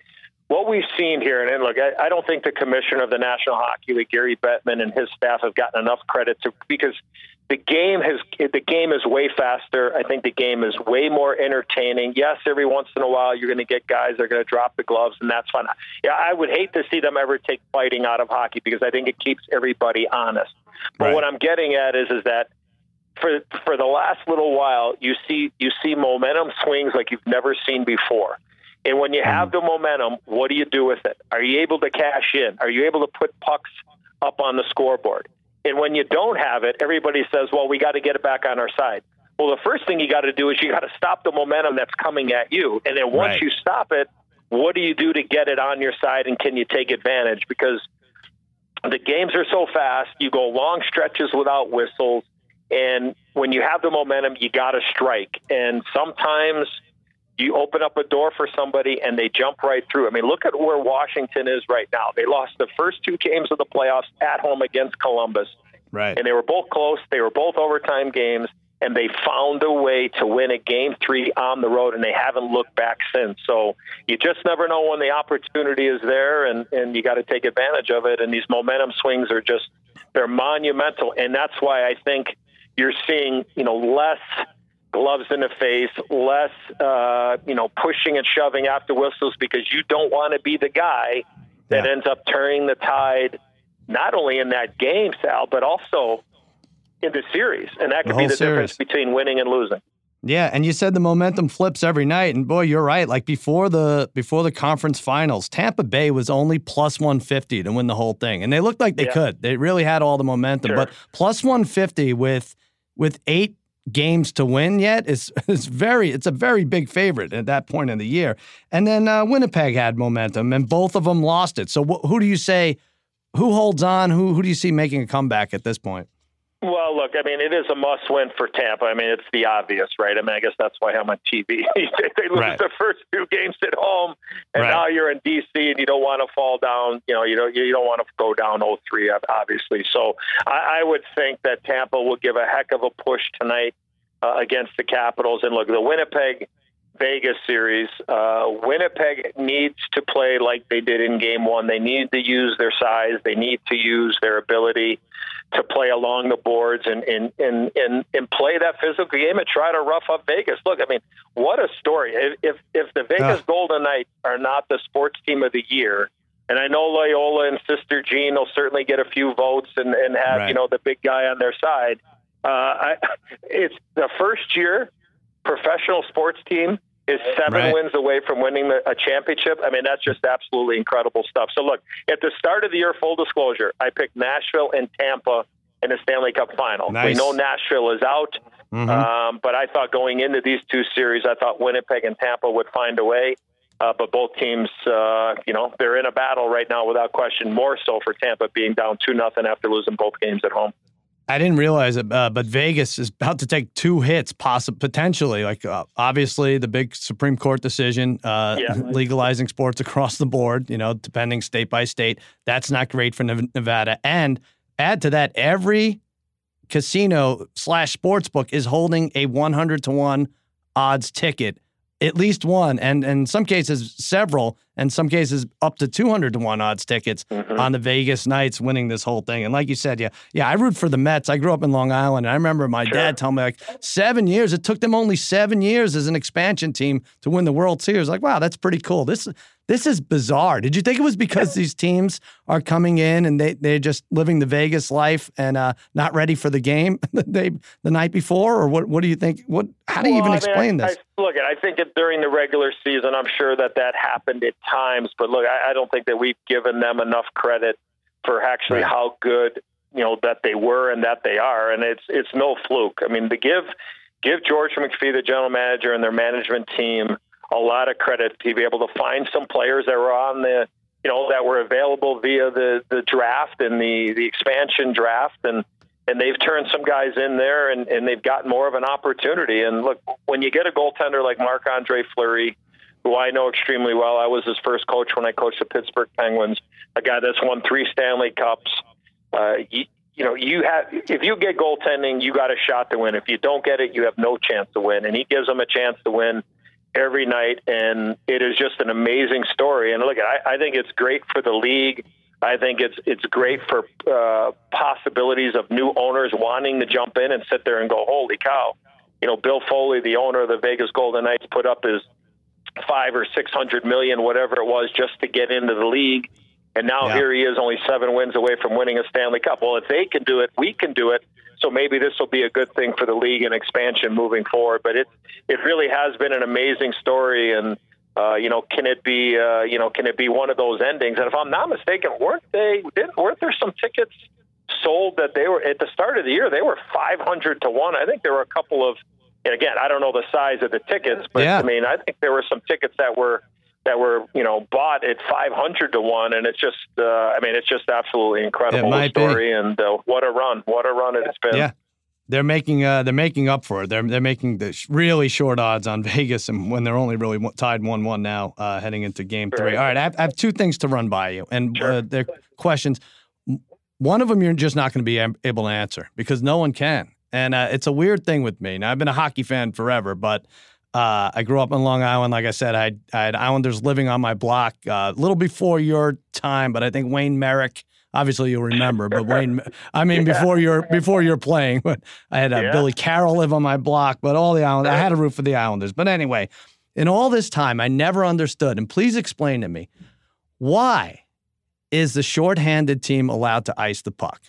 what we've seen here, and, and look, I, I don't think the commissioner of the National Hockey League, Gary Bettman, and his staff have gotten enough credit to, because the game has the game is way faster. I think the game is way more entertaining. Yes, every once in a while you're going to get guys that are going to drop the gloves, and that's fun. Yeah, I would hate to see them ever take fighting out of hockey because I think it keeps everybody honest. But right. what I'm getting at is is that for for the last little while, you see you see momentum swings like you've never seen before. And when you have the momentum, what do you do with it? Are you able to cash in? Are you able to put pucks up on the scoreboard? And when you don't have it, everybody says, well, we got to get it back on our side. Well, the first thing you got to do is you got to stop the momentum that's coming at you. And then once right. you stop it, what do you do to get it on your side, and can you take advantage? Because the games are so fast, you go long stretches without whistles. And when you have the momentum, you got to strike. And sometimes you open up a door for somebody and they jump right through. I mean, look at where Washington is right now. They lost the first two games of the playoffs at home against Columbus. Right. And they were both close. They were both overtime games, and they found a way to win a game three on the road, and they haven't looked back since. So you just never know when the opportunity is there, and, and you got to take advantage of it. And these momentum swings are just, they're monumental. And that's why I think you're seeing, you know, less gloves in the face, less, uh, you know, pushing and shoving after whistles, because you don't want to be the guy that yeah. ends up turning the tide, not only in that game, Sal, but also in the series. And that could be the series. Difference between winning and losing. Yeah, and you said the momentum flips every night, and boy, you're right. Like before the before the conference finals, Tampa Bay was only plus one fifty to win the whole thing, and they looked like they yeah. could. They really had all the momentum, sure. but plus one fifty with with eight games to win yet is is very. It's a very big favorite at that point in the year. And then uh, Winnipeg had momentum, and both of them lost it. So wh- who do you say who holds on? Who who do you see making a comeback at this point? Well, look, I mean, it is a must-win for Tampa. I mean, it's the obvious, right? I mean, I guess that's why I'm on T V. They lose right. the first two games at home, and right. now you're in D C, and you don't want to fall down. You know, you don't you don't want to go down oh three, obviously. So I, I would think that Tampa will give a heck of a push tonight uh, against the Capitals. And look, the Winnipeg-Vegas series, uh, Winnipeg needs to play like they did in Game One. They need to use their size. They need to use their ability to play along the boards and, and, and, and, and play that physical game and try to rough up Vegas. Look, I mean, what a story. If if the Vegas uh. Golden Knights are not the sports team of the year, and I know Loyola and Sister Jean will certainly get a few votes and, and have, right. you know, the big guy on their side. Uh, I, it's the first year professional sports team is seven right. wins away from winning the, a championship. I mean, that's just absolutely incredible stuff. So, look, at the start of the year, full disclosure, I picked Nashville and Tampa in the Stanley Cup final. Nice. We know Nashville is out, mm-hmm. um, but I thought going into these two series, I thought Winnipeg and Tampa would find a way. Uh, but both teams, uh, you know, they're in a battle right now without question, more so for Tampa being down two nothing after losing both games at home. I didn't realize it, uh, but Vegas is about to take two hits, possibly potentially. Like uh, obviously, the big Supreme Court decision uh, yeah. legalizing sports across the board. You know, depending state by state, that's not great for Nevada. And add to that, every casino slash sportsbook is holding a one hundred to one odds ticket, at least one, and, and in some cases several, and some cases up to two hundred to one odds tickets mm-hmm. on the Vegas Knights winning this whole thing. And like you said, yeah, yeah, I root for the Mets. I grew up in Long Island, and I remember my sure. dad telling me, like, seven years, it took them only seven years as an expansion team to win the World Series. Like, wow, that's pretty cool. This this is bizarre. Did you think it was because these teams are coming in and they, they're just living the Vegas life and uh, not ready for the game they, the night before? Or what What do you think? What? How do you well, even I mean, explain I, this? I, look, I think that during the regular season, I'm sure that that happened at times, but look, I don't think that we've given them enough credit for actually right. how good, you know, that they were and that they are. And it's, it's no fluke. I mean, to give, give George McPhee, the general manager, and their management team a lot of credit to be able to find some players that were on the, you know, that were available via the, the draft and the, the expansion draft. And, and they've turned some guys in there and, and they've gotten more of an opportunity. And look, when you get a goaltender like Marc-Andre Fleury, who I know extremely well. I was his first coach when I coached the Pittsburgh Penguins, a guy that's won three Stanley Cups. Uh, you, you know, you have, if you get goaltending, you got a shot to win. If you don't get it, you have no chance to win. And he gives them a chance to win every night. And it is just an amazing story. And look, I, I think it's great for the league. I think it's, it's great for uh, possibilities of new owners wanting to jump in and sit there and go, holy cow. You know, Bill Foley, the owner of the Vegas Golden Knights, put up his five or six hundred million, whatever it was, just to get into the league. And now yeah. here he is only seven wins away from winning a Stanley Cup. Well, if they can do it, we can do it. So maybe this will be a good thing for the league and expansion moving forward. But it it really has been an amazing story. And, uh, you know, can it be, uh, you know, can it be one of those endings? And if I'm not mistaken, weren't they, didn't, weren't there some tickets sold that they were at the start of the year, they were five hundred to one. I think there were a couple of, and again, I don't know the size of the tickets, but yeah. I mean, I think there were some tickets that were that were you know bought at five hundred to one, and it's just, uh, I mean, it's just absolutely incredible story, be. and uh, what a run, what a run it's been. Yeah, they're making uh, they're making up for it. They're they're making the sh- really short odds on Vegas, and when they're only really tied one one now, uh, heading into game sure. three. All right, I have, I have two things to run by you, and sure. uh, they're questions. One of them you're just not going to be able to answer because no one can. And uh, it's a weird thing with me. Now, I've been a hockey fan forever, but uh, I grew up in Long Island. Like I said, I, I had Islanders living on my block a uh, little before your time, but I think Wayne Merrick, obviously you'll remember, but Wayne, I mean, yeah. before you're before you're playing, but I had uh, yeah. Billy Carroll live on my block, but all the Islanders, I had a root for the Islanders. But anyway, in all this time, I never understood, and please explain to me, why is the shorthanded team allowed to ice the puck?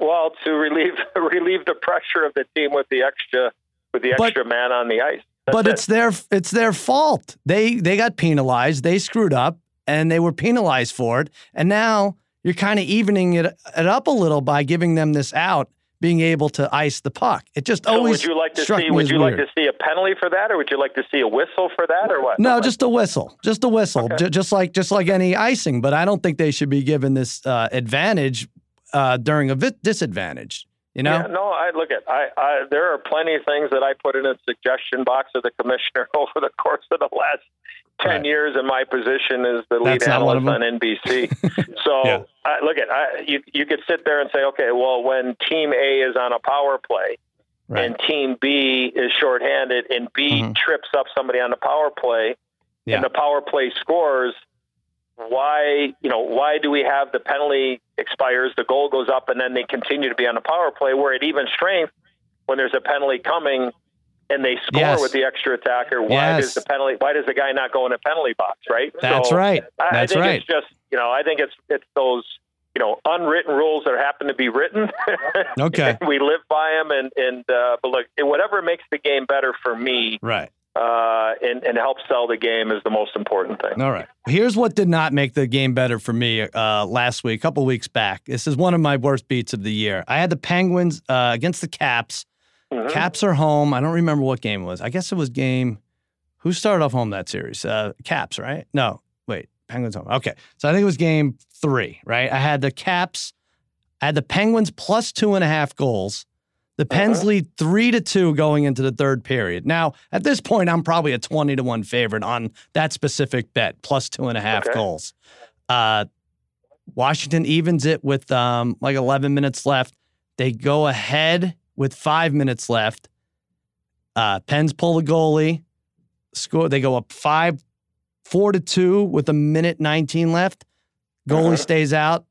Well, to relieve relieve the pressure of the team with the extra with the extra but, man on the ice. That's but it's it. their it's their fault. They they got penalized. They screwed up, and they were penalized for it. And now you're kind of evening it, it up a little by giving them this out, being able to ice the puck. It just so always would you like to see? Would you weird. like to see a penalty for that, or would you like to see a whistle for that, or what? No, what just like? a whistle, just a whistle, okay. J- just like just like any icing. But I don't think they should be given this uh, advantage. Uh, during a vi- disadvantage, you know? Yeah, no, I look at, I, I, there are plenty of things that I put in a suggestion box of the commissioner over the course of the last ten right. years. And my position is the lead That's analyst on N B C. so yeah. I, look at, I, you, you could sit there and say, okay, well, when team A is on a power play right. and team B is shorthanded and B mm-hmm. trips up somebody on the power play yeah. and the power play scores, why, you know, why do we have the penalty expires, the goal goes up, and then they continue to be on a power play where at even strength, when there's a penalty coming and they score yes. with the extra attacker, why yes. does the penalty, why does the guy not go in a penalty box, right? That's so, right. That's I, I think right. it's just, you know, I think it's, it's those, you know, unwritten rules that happen to be written. okay. We live by them. And, and, uh, but look, whatever makes the game better for me. Right. Uh, and, and help sell the game is the most important thing. All right. Here's what did not make the game better for me uh, last week, a couple weeks back. This is one of my worst beats of the year. I had the Penguins uh, against the Caps. Mm-hmm. Caps are home. I don't remember what game it was. I guess it was game... Who started off home that series? Uh, Caps, right? No. Wait. Penguins home. Okay. So I think it was game three, right? I had the Caps. I had the Penguins plus two and a half goals. The Pens lead three to two going into the third period. Now, at this point, I'm probably a twenty to one favorite on that specific bet, plus two and a half okay. goals. Uh, Washington evens it with um, like eleven minutes left. They go ahead with five minutes left. Uh, Pens pull the goalie, score. They go up five, four to two with a minute nineteen left. Goalie uh-huh. stays out.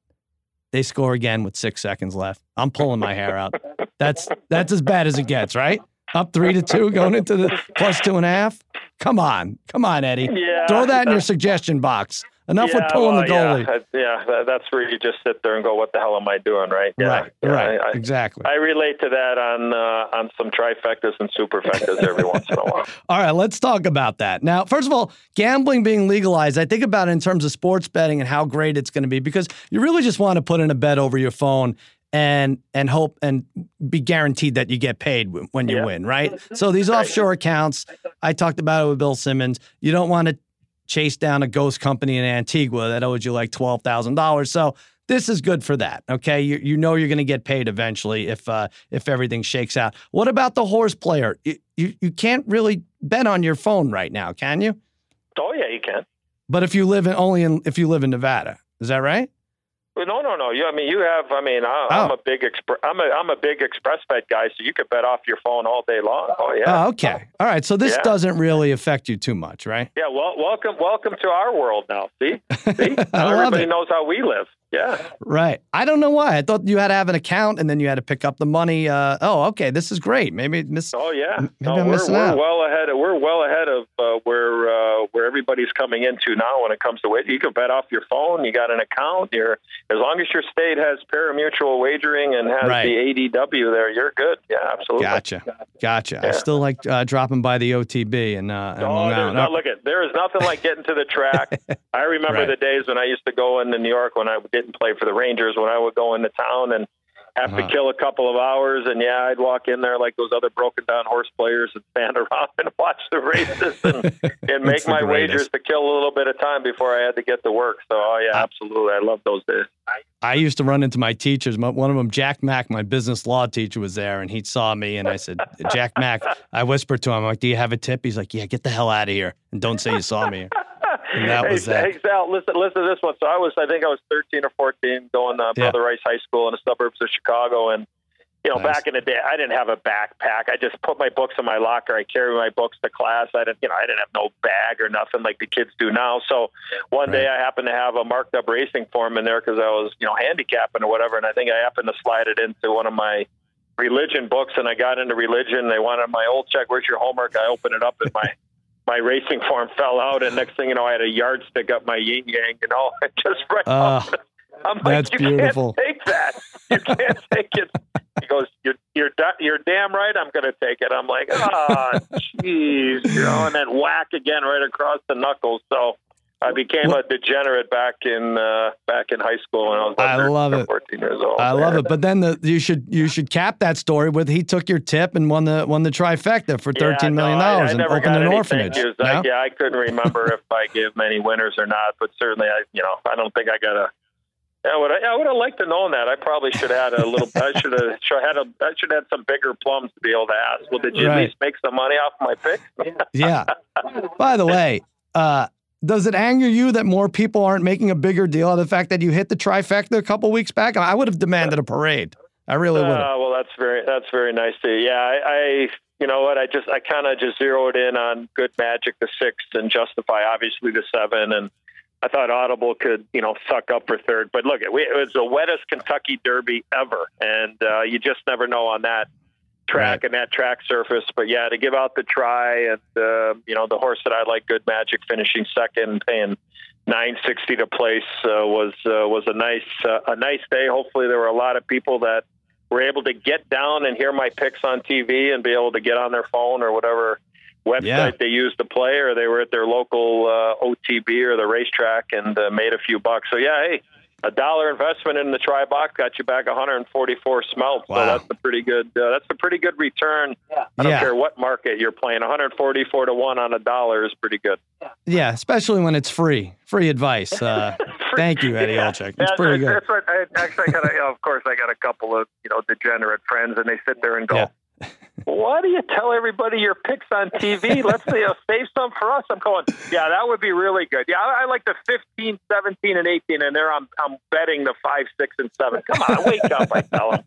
They score again with six seconds left. I'm pulling my hair out. That's that's as bad as it gets, right? Up three to two, going into the plus two and a half. Come on. Come on, Eddie. Yeah, throw that in your suggestion box. Enough yeah, with pulling well, the goalie. Yeah, yeah, that's where you just sit there and go, what the hell am I doing, right? Yeah, right, yeah, right, I, exactly. I relate to that on, uh, on some trifectas and superfectas every once in a while. All right, let's talk about that. Now, first of all, gambling being legalized, I think about it in terms of sports betting and how great it's going to be because you really just want to put in a bet over your phone and and hope and be guaranteed that you get paid when you yeah. win, right? So these offshore accounts, I talked about it with Bill Simmons. You don't want to chase down a ghost company in Antigua that owed you like twelve thousand dollars. So this is good for that, okay? You you know you're going to get paid eventually if uh, if everything shakes out. What about the horse player? You, you, you can't really bet on your phone right now, can you? Oh, yeah, you can. But if you live in only in, if you live in Nevada, is that right? No, no, no. You, I mean, you have. I mean, I, oh. I'm a big express. I'm a I'm a big express bet guy, so you could bet off your phone all day long. Oh yeah. Oh, okay. All right. So this yeah. doesn't really affect you too much, right? Yeah. Well, welcome, welcome to our world now. See, see. Now everybody it. knows how we live. Yeah. Right. I don't know why. I thought you had to have an account, and then you had to pick up the money. Uh, oh, okay. This is great. Maybe miss. Oh yeah. Maybe no, I'm we're, missing we're out. well ahead. Of, we're well ahead of uh, where uh, where everybody's coming into now when it comes to wager. You can bet off your phone. You got an account. You're As long as your state has parimutuel wagering and has right. the A D W there, you're good. Yeah, absolutely. Gotcha. Gotcha. Yeah. I still like uh, dropping by the O T B. and, uh, and oh, there's no, look, at, there is nothing like getting to the track. I remember right. the days when I used to go into New York when I didn't play for the Rangers, when I would go into town and have uh-huh. to kill a couple of hours. And, yeah, I'd walk in there like those other broken-down horse players and stand around and watch the races and, and make my greatest. wagers to kill a little bit of time before I had to get to work. So, oh, yeah, I, absolutely. I love those days. I used to run into my teachers. One of them, Jack Mack, my business law teacher, was there, and he saw me, and I said, Jack Mack, I whispered to him, I'm like, do you have a tip? He's like, yeah, get the hell out of here, and don't say you saw me. And that was hey, that. Hey, Sal, listen, listen to this one. So I was, I think I was thirteen or fourteen going to Brother yeah. Rice High School in the suburbs of Chicago. And, you know, nice. back in the day, I didn't have a backpack. I just put my books in my locker. I carried my books to class. I didn't, you know, I didn't have no bag or nothing like the kids do now. So one right. day I happened to have a marked up racing form in there because I was, you know, handicapping or whatever. And I think I happened to slide it into one of my religion books, and I got into religion. They wanted my old check. Where's your homework? I opened it up, and my my racing form fell out. And next thing you know, I had a yardstick up my yin yang, and all just right uh, off. I'm that's like, you beautiful. Can't take that. You can't take it. He goes, you're you're you're damn right. I'm going to take it. I'm like, ah, oh, jeez, you know. And then whack again right across the knuckles. So I became what? a degenerate back in uh, back in high school when I was I love it. fourteen years old. I man. love it. But then the, you should you should cap that story with he took your tip and won the won the trifecta for thirteen yeah, million dollars no, and opened an orphanage. No? I, yeah, I couldn't remember if I gave many winners or not, but certainly I you know I don't think I got a. I would I would have liked to known that. I probably should have had a little. I should have had a. I should have had some bigger plums to be able to ask. Well, did you right. at least make some money off my pick? yeah. By the way. uh Does it anger you that more people aren't making a bigger deal of the fact that you hit the trifecta a couple weeks back? I would have demanded a parade. I really would. Uh, well, that's very that's very nice to you. Yeah, I, I you know what? I just I kind of just zeroed in on Good Magic the sixth and Justify obviously the seven, and I thought Audible could you know suck up for third. But look, it, it was the wettest Kentucky Derby ever, and uh, you just never know on that track right. and that track surface. But yeah, to give out the try and uh, you know the horse that I like, Good Magic, finishing second, paying nine sixty to place uh, was uh, was a nice uh, a nice day. Hopefully, there were a lot of people that were able to get down and hear my picks on T V and be able to get on their phone or whatever website yeah. they used to play, or they were at their local uh, O T B or the racetrack and uh, made a few bucks. So yeah, hey. A dollar investment in the try box got you back one hundred forty-four smelts. Wow. So that's a pretty good. Uh, that's a pretty good return. Yeah. I don't yeah. care what market you're playing. one hundred forty-four to one on a dollar is pretty good. Yeah, especially when it's free. Free advice. Uh, free, thank you, Eddie yeah. Olczyk. It's yeah, pretty good. That's what, I, actually, I got a, you know, of course, I got a couple of you know degenerate friends, and they sit there and go. Yeah. Why do you tell everybody your picks on T V? Let's say, uh, save some for us. I'm going, yeah, that would be really good. Yeah, I, I like the fifteen, seventeen, and eighteen, and there I'm I'm betting the five, six, and seven. Come on, wake up, I tell them.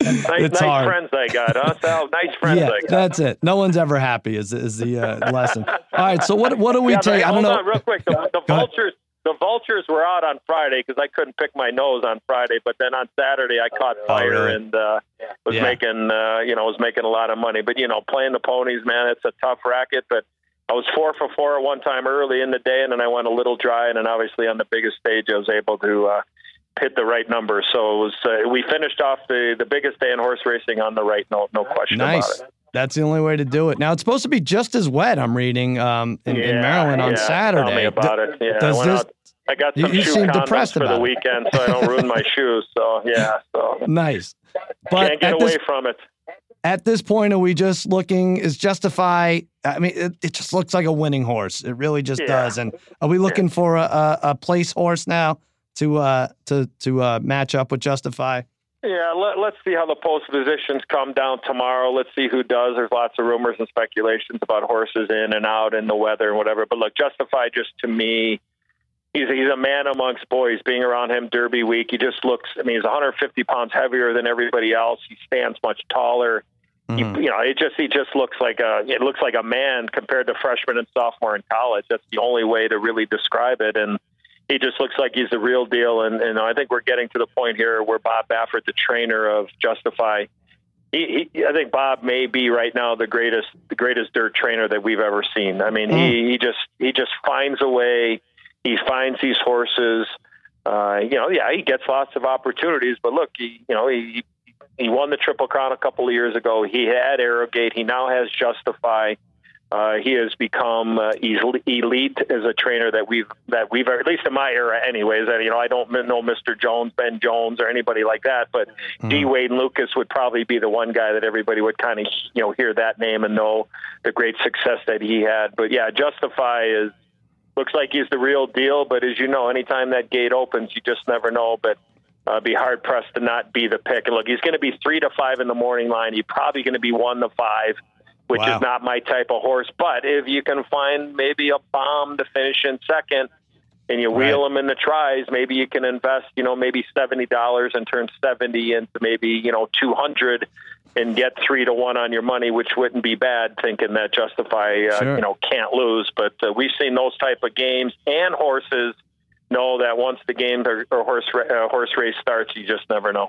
Nice, it's nice hard. friends I got, huh, Sal? Nice friends yeah, I got. That's it. No one's ever happy is, is the uh, lesson. All right, so what what do we yeah, take? Hold I don't on know. real quick. The, the vultures. The vultures were out on Friday because I couldn't pick my nose on Friday, but then on Saturday I caught oh, fire really? and uh, was yeah. making uh, you know was making a lot of money. But you know, playing the ponies, man, it's a tough racket. But I was four for four one time early in the day, and then I went a little dry, and then obviously on the biggest stage I was able to uh, hit the right number. So it was uh, we finished off the the biggest day in horse racing on the right note, no question nice. about it. That's the only way to do it. Now, it's supposed to be just as wet, I'm reading, um, in, yeah, in Maryland on yeah. Saturday. Tell me about it. Yeah, does I, this, out, I got some you shoe seem depressed for about the it. weekend, so I don't ruin my shoes. So, yeah. So. Nice. But Can't get away this, from it. At this point, are we just looking, is Justify, I mean, it, it just looks like a winning horse. It really just yeah. does. And are we looking yeah. for a, a, a place horse now to, uh, to, to uh, match up with Justify? Yeah, let, let's see how the post positions come down tomorrow. Let's see who does. There's lots of rumors and speculations about horses in and out and the weather and whatever. But look, Justify, just to me, he's, he's a man amongst boys. Being around him Derby week, he just looks, I mean, he's one hundred fifty pounds heavier than everybody else. He stands much taller. Mm-hmm. He, you know, it just, he just looks like a, it looks like a man compared to freshman and sophomore in college. That's the only way to really describe it. And he just looks like he's the real deal, and, and I think we're getting to the point here where Bob Baffert, the trainer of Justify, he, he, I think Bob may be right now the greatest, the greatest dirt trainer that we've ever seen. I mean, mm. he, he just he just finds a way. He finds these horses. Uh, you know, yeah, he gets lots of opportunities, but look, he, you know, he he won the Triple Crown a couple of years ago. He had Arrowgate. He now has Justify. Uh, he has become uh, elite as a trainer that we've that we've at least in my era, anyways. That you know, I don't know Mister Jones, Ben Jones, or anybody like that. But mm. D. Wade Lucas would probably be the one guy that everybody would kind of you know hear that name and know the great success that he had. But yeah, Justify is looks like he's the real deal. But as you know, anytime that gate opens, you just never know. But uh, be hard pressed to not be the pick. And look, he's going to be three to five in the morning line. He's probably going to be one to five. which wow. is not my type of horse. But if you can find maybe a bomb to finish in second and you right. wheel them in the tries, maybe you can invest, you know, maybe seventy dollars and turn seventy into maybe, you know, two hundred and get three to one on your money, which wouldn't be bad, thinking that Justify, uh, sure. you know, can't lose. But uh, we've seen those type of games, and horses know that once the game or, or horse uh, horse race starts, you just never know.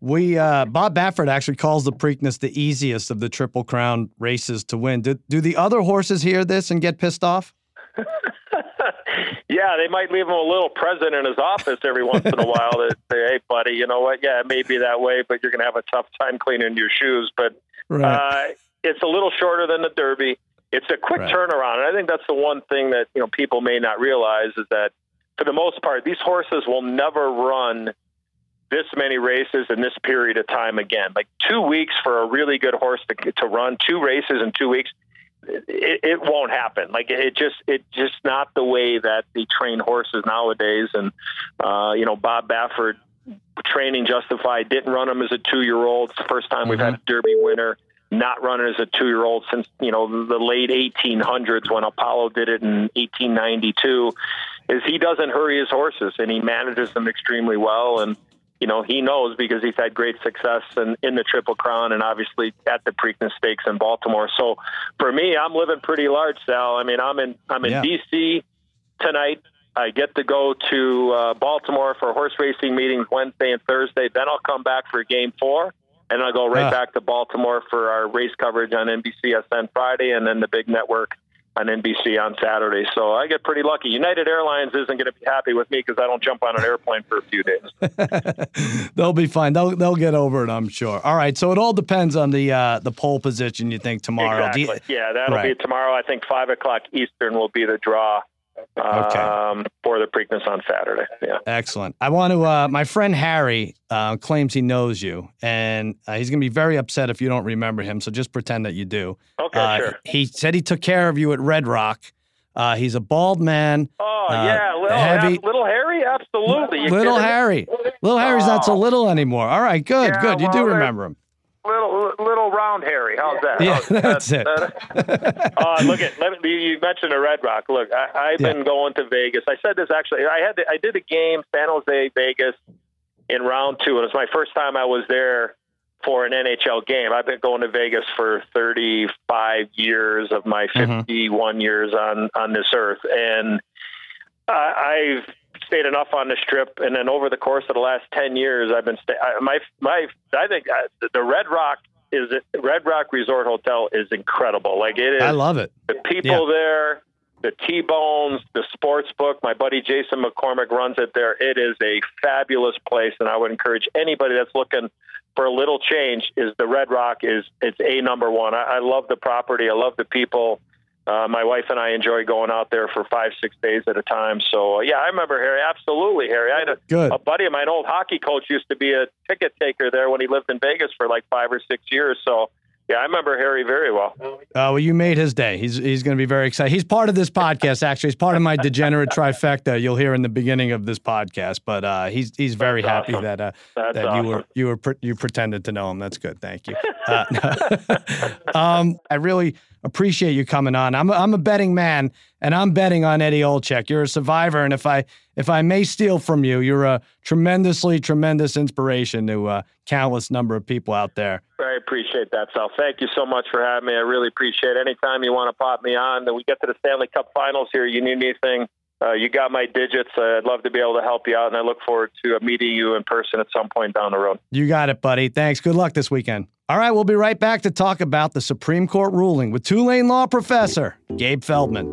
We uh, Bob Baffert actually calls the Preakness the easiest of the Triple Crown races to win. Do, do the other horses hear this and get pissed off? Yeah, they might leave him a little present in his office every once in a while to say, hey, buddy, you know what? Yeah, it may be that way, but you're going to have a tough time cleaning your shoes. But right. uh, it's a little shorter than the Derby. It's a quick right. turnaround. And I think that's the one thing that, you know, people may not realize is that for the most part, these horses will never run this many races in this period of time again. Like two weeks for a really good horse to, to run two races in two weeks, it, it won't happen. Like it just, it's just not the way that they train horses nowadays. And, uh, you know, Bob Baffert training Justified, didn't run him as a two-year-old. It's the first time mm-hmm. we've had a Derby winner not running as a two-year-old since, you know, the late eighteen hundreds when Apollo did it in eighteen ninety-two. Is he doesn't hurry his horses and he manages them extremely well. And, you know, he knows because he's had great success in, in the Triple Crown and obviously at the Preakness Stakes in Baltimore. So for me, I'm living pretty large, Sal. I mean, I'm in, I'm in yeah. D C tonight. I get to go to uh, Baltimore for horse racing meetings Wednesday and Thursday. Then I'll come back for game four. And I'll go right uh. back to Baltimore for our race coverage on N B C S N Friday and then the big network on N B C on Saturday. So I get pretty lucky. United Airlines isn't going to be happy with me because I don't jump on an airplane for a few days. They'll be fine. They'll they'll get over it, I'm sure. All right, so it all depends on the uh, the pole position, you think, tomorrow. Exactly. You, yeah, that'll right. be tomorrow. I think five o'clock Eastern will be the draw. Okay. Um, for the Preakness on Saturday. Yeah. Excellent. I want to, uh, my friend Harry uh, claims he knows you, and uh, he's going to be very upset if you don't remember him, so just pretend that you do. Okay, uh, sure. He said he took care of you at Red Rock. Uh, he's a bald man. Oh, uh, yeah. Little, heavy. little Harry? Absolutely. You little Harry. Little Harry's oh. not so little anymore. All right, good, yeah, good. You well, do remember him. Little little round Harry, how's that? Yeah, how's, that's that, it. Oh, uh, look at let me, you mentioned the Red Rock. Look, I, I've yeah. been going to Vegas. I said this actually. I had to, I did a game San Jose Vegas in round two, and it was my first time I was there for an N H L game. I've been going to Vegas for thirty-five years of my fifty-one mm-hmm. years on on this earth, and uh, I've stayed enough on the strip, and then over the course of the last ten years, I've been stay- I, my my. I think I, the Red Rock is Red Rock Resort Hotel is incredible. Like it is, I love it. The people yeah. there, the T-bones, the Sportsbook. My buddy Jason McCormick runs it there. It is a fabulous place, and I would encourage anybody that's looking for a little change. Is the Red Rock is it's a number one. I, I love the property. I love the people. Uh, my wife and I enjoy going out there for five, six days at a time. So, uh, yeah, I remember Harry. Absolutely, Harry. I had a, Good. a buddy of mine, old hockey coach, used to be a ticket taker there when he lived in Vegas for like five or six years. So, yeah, I remember Harry very well. Uh, well, you made his day. He's he's going to be very excited. He's part of this podcast, actually. He's part of my degenerate trifecta you'll hear in the beginning of this podcast. But uh, he's he's very That's happy awesome. that uh, that awesome. you were you were pre- you pretended to know him. That's good. Thank you. Uh, um, I really appreciate you coming on. I'm a, I'm a betting man, and I'm betting on Eddie Olczyk. You're a survivor, and if I if I may steal from you, you're a tremendously tremendous inspiration to a countless number of people out there. I appreciate that, Sal. Thank you so much for having me. I really appreciate it. Anytime you want to pop me on, when we get to the Stanley Cup Finals here, you need anything, uh, you got my digits. Uh, I'd love to be able to help you out, and I look forward to meeting you in person at some point down the road. You got it, buddy. Thanks. Good luck this weekend. All right, we'll be right back to talk about the Supreme Court ruling with Tulane Law Professor Gabe Feldman.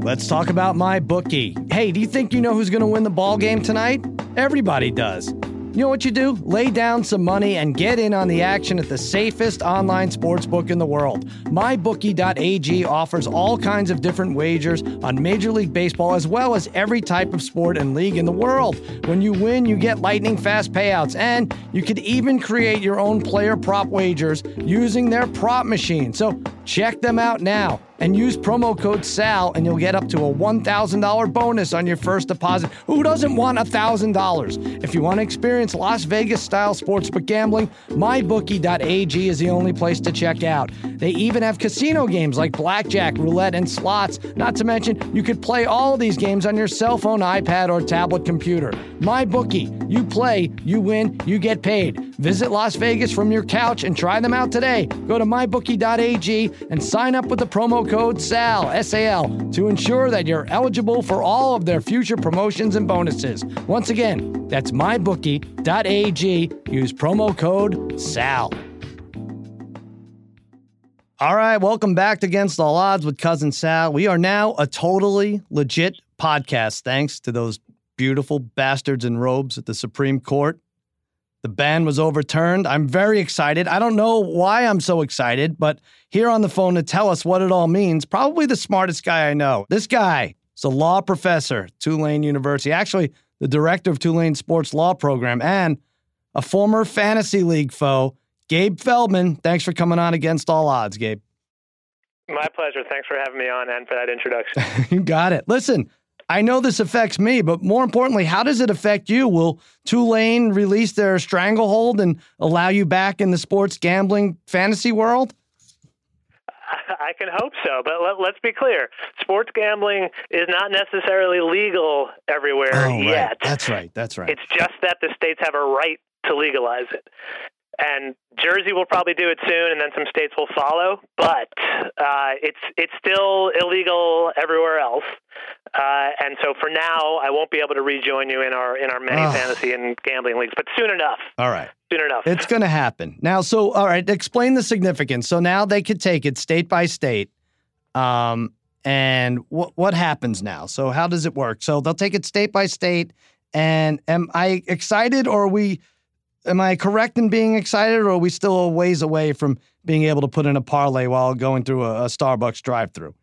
Let's talk about my bookie. Hey, do you think you know who's going to win the ball game tonight? Everybody does. You know what you do? Lay down some money and get in on the action at the safest online sportsbook in the world. my bookie dot a g offers all kinds of different wagers on Major League Baseball as well as every type of sport and league in the world. When you win, you get lightning fast payouts, and you could even create your own player prop wagers using their prop machine. So check them out now and use promo code SAL, and you'll get up to a one thousand dollars bonus on your first deposit. Who doesn't want one thousand dollars? If you want to experience Las Vegas-style sportsbook gambling, my bookie dot a g is the only place to check out. They even have casino games like blackjack, roulette, and slots. Not to mention, you could play all these games on your cell phone, iPad, or tablet computer. MyBookie. You play, you win, you get paid. Visit Las Vegas from your couch and try them out today. Go to my bookie dot a g and sign up with the promo code SAL, S A L, to ensure that you're eligible for all of their future promotions and bonuses. Once again, that's my bookie dot a g. Use promo code SAL. All right, welcome back to Against All Odds with Cousin Sal. We are now a totally legit podcast, thanks to those beautiful bastards in robes at the Supreme Court. The ban was overturned. I'm very excited. I don't know why I'm so excited, but here on the phone to tell us what it all means, probably the smartest guy I know. This guy is a law professor at Tulane University, actually the director of Tulane Sports Law Program, and a former fantasy league foe, Gabe Feldman. Thanks for coming on Against All Odds, Gabe. My pleasure. Thanks for having me on and for that introduction. You got it. Listen, I know this affects me, but more importantly, how does it affect you? Will Tulane release their stranglehold and allow you back in the sports gambling fantasy world? I can hope so, but let, let's be clear. Sports gambling is not necessarily legal everywhere oh, yet. Right. That's right. That's right. It's just that the states have a right to legalize it. And Jersey will probably do it soon, and then some states will follow. But uh, it's it's still illegal everywhere else, uh, and so for now, I won't be able to rejoin you in our in our many oh. fantasy and gambling leagues. But soon enough, all right, soon enough, it's going to happen. Now, so all right, explain the significance. So now they could take it state by state, um, and what what happens now? So how does it work? So they'll take it state by state, and am I excited or are we? Am I correct in being excited, or are we still a ways away from being able to put in a parlay while going through a, a Starbucks drive-thru?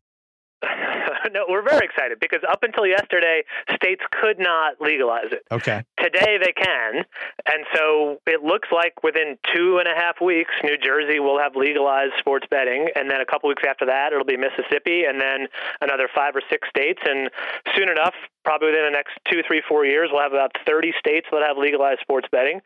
No, we're very excited because up until yesterday, states could not legalize it. Okay. Today they can, and so it looks like within two and a half weeks, New Jersey will have legalized sports betting, and then a couple weeks after that, it'll be Mississippi, and then another five or six states, and soon enough, probably within the next two, three, four years, we'll have about thirty states that have legalized sports betting,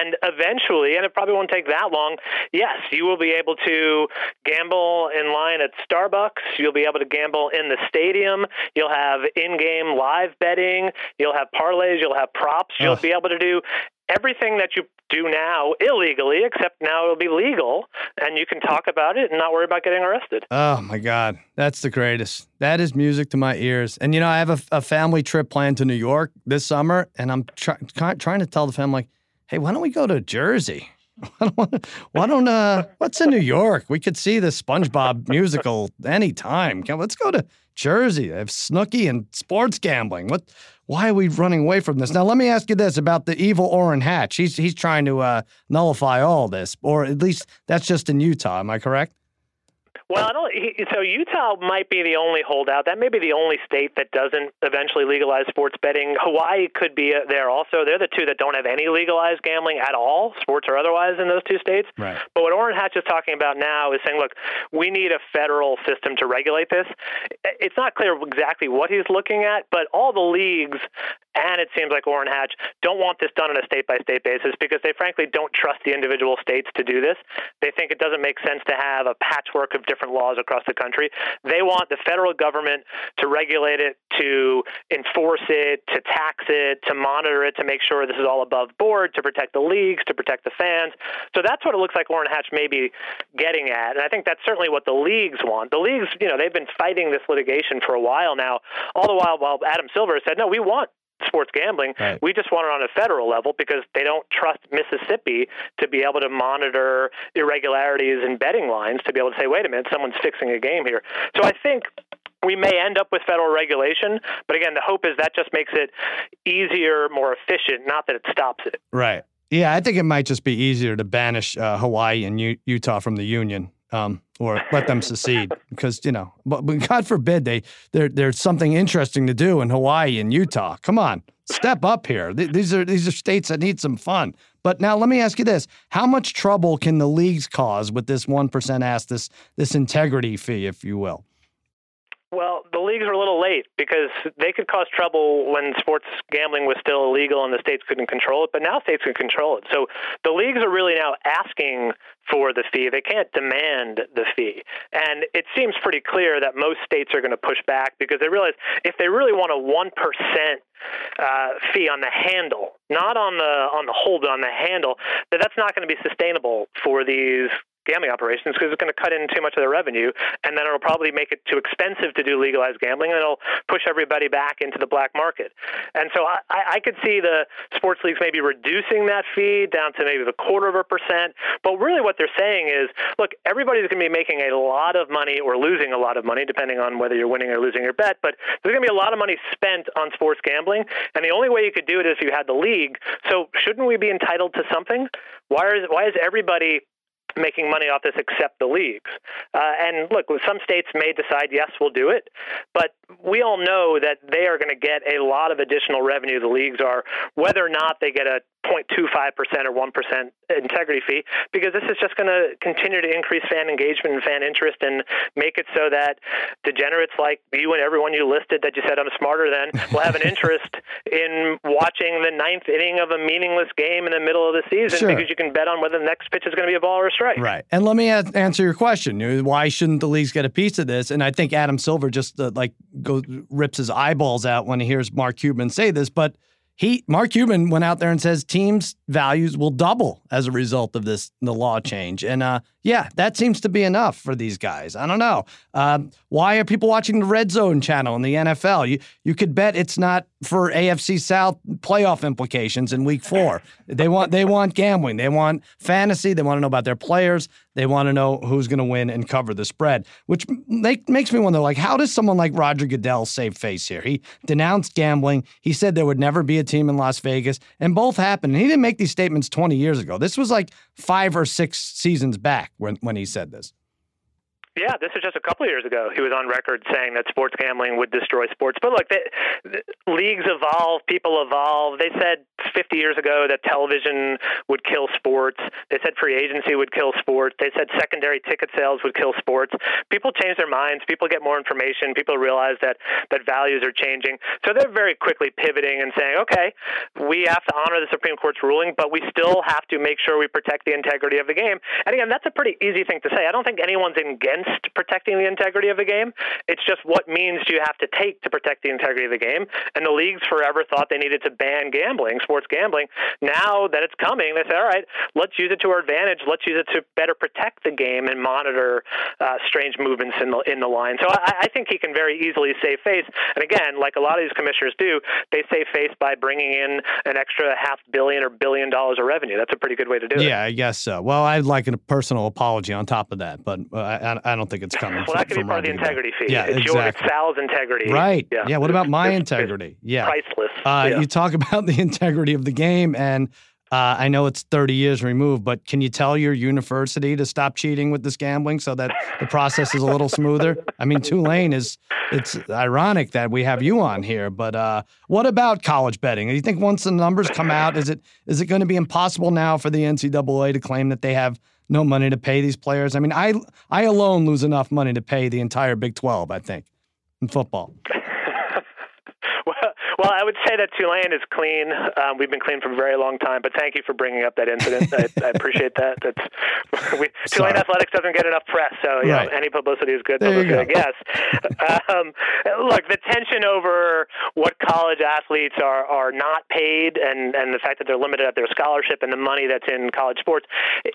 and eventually, and it probably won't take that long, yes, you will be able to gamble in line at Starbucks, you'll be able to gamble in the stadium, you'll have in-game live betting, you'll have parlays, you'll have props, you'll Ugh. be able to do everything that you do now illegally, except now it'll be legal, and you can talk about it and not worry about getting arrested. Oh, my God. That's the greatest. That is music to my ears. And, you know, I have a, a family trip planned to New York this summer, and I'm try, try, trying to tell the family, like, hey, why don't we go to Jersey? Why don't, why don't uh, what's in New York? We could see the SpongeBob musical anytime. Let's go to Jersey. They have Snooki and sports gambling. What? Why are we running away from this? Now, let me ask you this about the evil Orrin Hatch. He's he's trying to uh, nullify all this, or at least that's just in Utah. Am I correct? Well, I don't, he, so Utah might be the only holdout. That may be the only state that doesn't eventually legalize sports betting. Hawaii could be there also. They're the two that don't have any legalized gambling at all, sports or otherwise, in those two states. Right. But what Orrin Hatch is talking about now is saying, look, we need a federal system to regulate this. It's not clear exactly what he's looking at, but all the leagues, and it seems like Orrin Hatch, don't want this done on a state-by-state basis because they frankly don't trust the individual states to do this. They think it doesn't make sense to have a patchwork of different laws across the country. They want the federal government to regulate it, to enforce it, to tax it, to monitor it, to make sure this is all above board, to protect the leagues, to protect the fans. So that's what it looks like Orrin Hatch may be getting at. And I think that's certainly what the leagues want. The leagues, you know, they've been fighting this litigation for a while now, all the while while Adam Silver said, no, we want sports gambling. Right. We just want it on a federal level because they don't trust Mississippi to be able to monitor irregularities in betting lines to be able to say, wait a minute, someone's fixing a game here. So I think we may end up with federal regulation, but again, the hope is that just makes it easier, more efficient, not that it stops it. Right. Yeah, I think it might just be easier to banish uh, Hawaii and U- Utah from the union. Um, or let them secede because, you know, but, but God forbid they there there's something interesting to do in Hawaii and Utah. Come on, step up here. Th- these are these are states that need some fun. But now let me ask you this. How much trouble can the leagues cause with this one percent ask, this this integrity fee, if you will? Well, the leagues were a little late because they could cause trouble when sports gambling was still illegal and the states couldn't control it, but now states can control it. So the leagues are really now asking for the fee. They can't demand the fee. And it seems pretty clear that most states are going to push back because they realize if they really want a one percent Uh, fee on the handle, not on the on the hold, on the handle, that that's not going to be sustainable for these gambling operations because it's going to cut in too much of their revenue, and then it'll probably make it too expensive to do legalized gambling, and it'll push everybody back into the black market. And so I, I could see the sports leagues maybe reducing that fee down to maybe the quarter of a percent, but really what they're saying is, look, everybody's going to be making a lot of money or losing a lot of money, depending on whether you're winning or losing your bet, but there's going to be a lot of money spent on sports gambling, and the only way you could do it is if you had the league. So shouldn't we be entitled to something? Why is, why is everybody making money off this except the leagues? Uh, and look, some states may decide, yes, we'll do it, but we all know that they are going to get a lot of additional revenue, the leagues are, whether or not they get a zero point two five percent or one percent integrity fee, because this is just going to continue to increase fan engagement and fan interest and make it so that degenerates like you and everyone you listed that you said I'm smarter than will have an interest in watching the ninth inning of a meaningless game in the middle of the season, sure, because you can bet on whether the next pitch is going to be a ball or a strike. Right. And let me a- answer your question. Why shouldn't the leagues get a piece of this? And I think Adam Silver just uh, like goes, rips his eyeballs out when he hears Mark Cuban say this, but He Mark Cuban went out there and says teams' values will double as a result of this, the law change. And uh, yeah, that seems to be enough for these guys. I don't know. Um, why are people watching the Red Zone channel in the N F L? You you could bet it's not for A F C South playoff implications in week four. They want they want gambling. They want fantasy. They want to know about their players. They want to know who's going to win and cover the spread, which make, makes me wonder, like, how does someone like Roger Goodell save face here? He denounced gambling. He said there would never be a team in Las Vegas, and both happened. And he didn't make these statements twenty years ago. This was like five or six seasons back when, when he said this. Yeah, this was just a couple of years ago. He was on record saying that sports gambling would destroy sports. But look, they, leagues evolve, people evolve. They said fifty years ago that television would kill sports. They said free agency would kill sports. They said secondary ticket sales would kill sports. People change their minds. People get more information. People realize that, that values are changing. So they're very quickly pivoting and saying, okay, we have to honor the Supreme Court's ruling, but we still have to make sure we protect the integrity of the game. And again, that's a pretty easy thing to say. I don't think anyone's against protecting the integrity of the game. It's just what means do you have to take to protect the integrity of the game? And the leagues forever thought they needed to ban gambling, sports gambling. Now that it's coming, they say, all right, let's use it to our advantage. Let's use it to better protect the game and monitor uh, strange movements in the, in the line. So I, I think he can very easily save face. And again, like a lot of these commissioners do, they save face by bringing in an extra half billion or billion dollars of revenue. That's a pretty good way to do yeah, it. Yeah, I guess so. Well, I'd like a personal apology on top of that, but I, I I don't think it's coming. Well, that could be part of the integrity fee. Yeah, it's exactly. Your, it's Sal's integrity. Right. Yeah. yeah. What about my integrity? Yeah. Priceless. Uh, yeah. You talk about the integrity of the game, and uh, I know it's thirty years removed, but can you tell your university to stop cheating with this gambling so that the process is a little smoother? I mean, Tulane is, it's ironic that we have you on here, but uh, what about college betting? Do you think once the numbers come out, is it is it going to be impossible now for the N C double A to claim that they have no money to pay these players? I mean, I I alone lose enough money to pay the entire Big twelve, I think, in football. Well, I would say that Tulane is clean. Um, we've been clean for a very long time, but thank you for bringing up that incident. I, I appreciate that. That's we, Tulane athletics doesn't get enough press, so you right. know, any publicity is good publicity, go. I guess. um, look, the tension over what college athletes are, are not paid and, and the fact that they're limited at their scholarship and the money that's in college sports,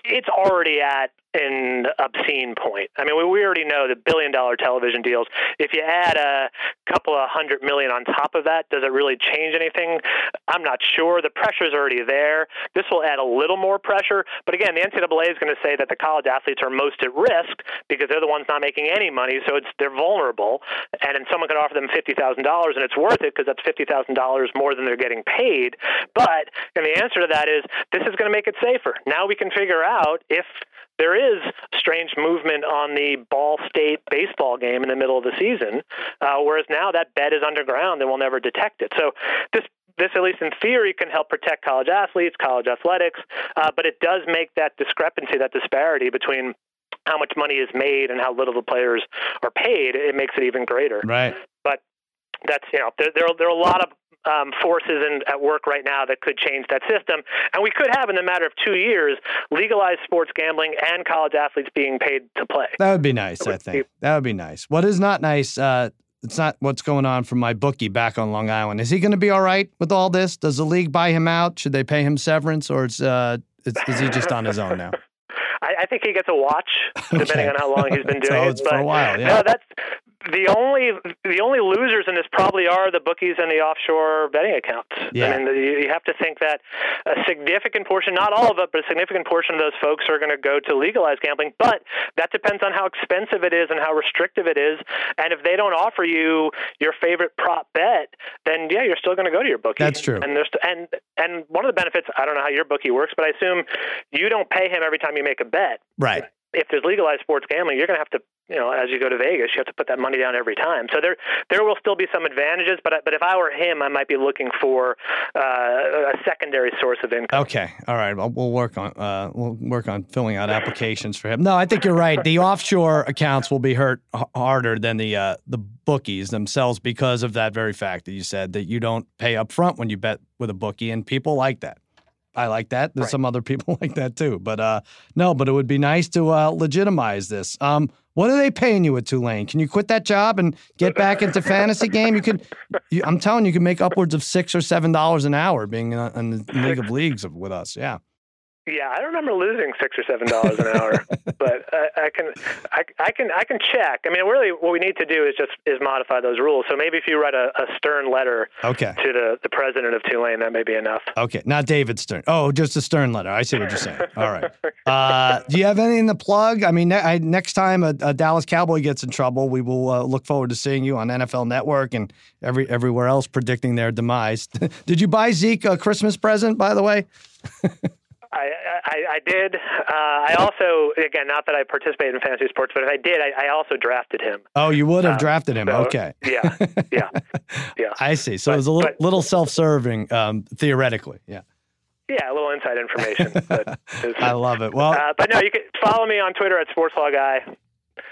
it's already at an obscene point. I mean, we, we already know the billion-dollar television deals. If you add a couple of hundred million on top of that, does it really change anything? I'm not sure. The pressure's already there. This will add a little more pressure. But again, the N C double A is going to say that the college athletes are most at risk because they're the ones not making any money, so it's they're vulnerable. And if someone could offer them fifty thousand dollars, and it's worth it because that's fifty thousand dollars more than they're getting paid. But and the answer to that is this is going to make it safer. Now we can figure out if there is strange movement on the Ball State baseball game in the middle of the season, uh, whereas now that bet is underground and we'll never detect it. So this, this at least in theory, can help protect college athletes, college athletics, uh, but it does make that discrepancy, that disparity between how much money is made and how little the players are paid, it makes it even greater. Right. But that's, you know, there, there, are, there are a lot of um, forces in, at work right now that could change that system. And we could have, in a matter of two years, legalized sports gambling and college athletes being paid to play. That would be nice, would I think. Be, that would be nice. What is not nice, uh, it's not what's going on from my bookie back on Long Island. Is he going to be all right with all this? Does the league buy him out? Should they pay him severance, or is, uh, is, is he just on his own now? I, I think he gets a watch, depending okay. on how long he's been doing so it's it. But, for a while, yeah. No, that's the only the only losers in this probably are the bookies and the offshore betting accounts. Yeah. I mean, you have to think that a significant portion, not all of it, but a significant portion of those folks are going to go to legalized gambling. But that depends on how expensive it is and how restrictive it is. And if they don't offer you your favorite prop bet, then yeah, you're still going to go to your bookie. That's true. And there's and and one of the benefits, I don't know how your bookie works, but I assume you don't pay him every time you make a bet. Right. If there's legalized sports gambling, you're going to have to, you know, as you go to Vegas, you have to put that money down every time. So there, there will still be some advantages, but but if I were him, I might be looking for uh, a secondary source of income. Okay, all right, well, we'll work on uh, we'll work on filling out applications for him. No, I think you're right. The offshore accounts will be hurt h- harder than the uh, the bookies themselves because of that very fact that you said that you don't pay up front when you bet with a bookie, and people like that. I like that. There's right. some other people like that too. But uh, no, but it would be nice to uh, legitimize this. Um, what are they paying you at Tulane? Can you quit that job and get back into fantasy game? You could. You, I'm telling you, you can make upwards of six or seven dollars an hour being in, in the League of Leagues with us. Yeah. Yeah, I don't remember losing six or seven dollars an hour, but I, I can, I, I can, I can check. I mean, really, what we need to do is just is modify those rules. So maybe if you write a, a stern letter, okay. to the, the president of Tulane, that may be enough. Okay, not David Stern. Oh, just a stern letter. I see what you're saying. All right. Uh, do you have anything to plug? I mean, ne- I, next time a, a Dallas Cowboy gets in trouble, we will uh, look forward to seeing you on N F L Network and every everywhere else predicting their demise. Did you buy Zeke a Christmas present, by the way? I, I, I did. Uh, I also, again, not that I participated in fantasy sports, but if I did, I, I also drafted him. Oh, you would have um, drafted him. So, okay. Yeah. Yeah. Yeah. I see. So but, it was a little, but, little self-serving, um, theoretically. Yeah. Yeah, a little inside information. But I love it. Well, uh, but no, you can follow me on Twitter at SportsLawGuy.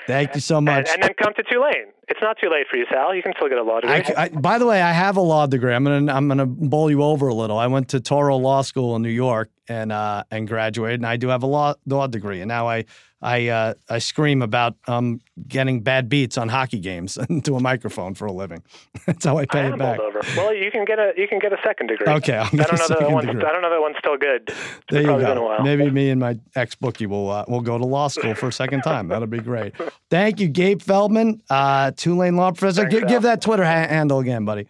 Thank you so much. And, and then come to Tulane. It's not too late for you, Sal. You can still get a law degree. I, I, by the way, I have a law degree. I'm gonna I'm gonna bowl you over a little. I went to Toro Law School in New York and uh, and graduated, and I do have a law law degree. And now I I uh, I scream about um getting bad beats on hockey games into a microphone for a living. That's how I pay I it back. Over. Well, you can get a you can get a second degree. Okay, I'll get I don't a know that one's, I don't know that one's still good. There you go. Maybe me and my ex bookie will uh, will go to law school for a second time. That'll be great. Thank you, Gabe Feldman. Uh, Tulane Law Professor. Thanks, G- give that Twitter ha- handle again, buddy.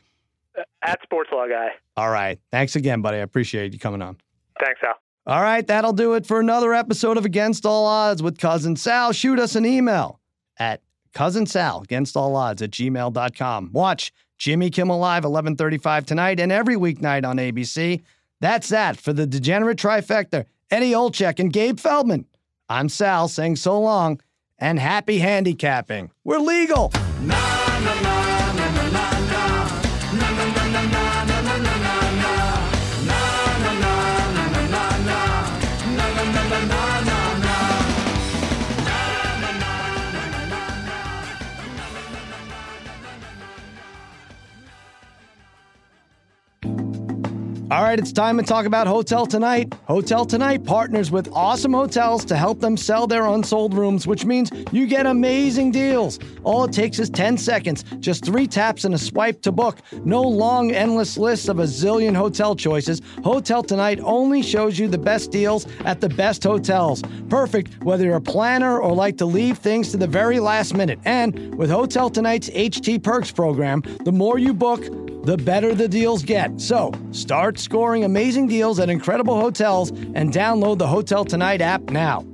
At Sports Law Guy. All right. Thanks again, buddy. I appreciate you coming on. Thanks, Al. All right. That'll do it for another episode of Against All Odds with Cousin Sal. Shoot us an email at cousin sal against all odds at gmail dot com. Watch Jimmy Kimmel Live eleven thirty-five tonight and every weeknight on A B C. That's that for the degenerate trifecta, Eddie Olczyk and Gabe Feldman. I'm Sal saying so long and happy handicapping. We're legal. Na na na na na na na na na na na na na na. All right, it's time to talk about Hotel Tonight. Hotel Tonight partners with awesome hotels to help them sell their unsold rooms, which means you get amazing deals. All it takes is ten seconds, just three taps and a swipe to book. No long, endless lists of a zillion hotel choices. Hotel Tonight only shows you the best deals at the best hotels. Perfect whether you're a planner or like to leave things to the very last minute. And with Hotel Tonight's H T Perks program, the more you book, the better the deals get. So start scoring amazing deals at incredible hotels and download the Hotel Tonight app now.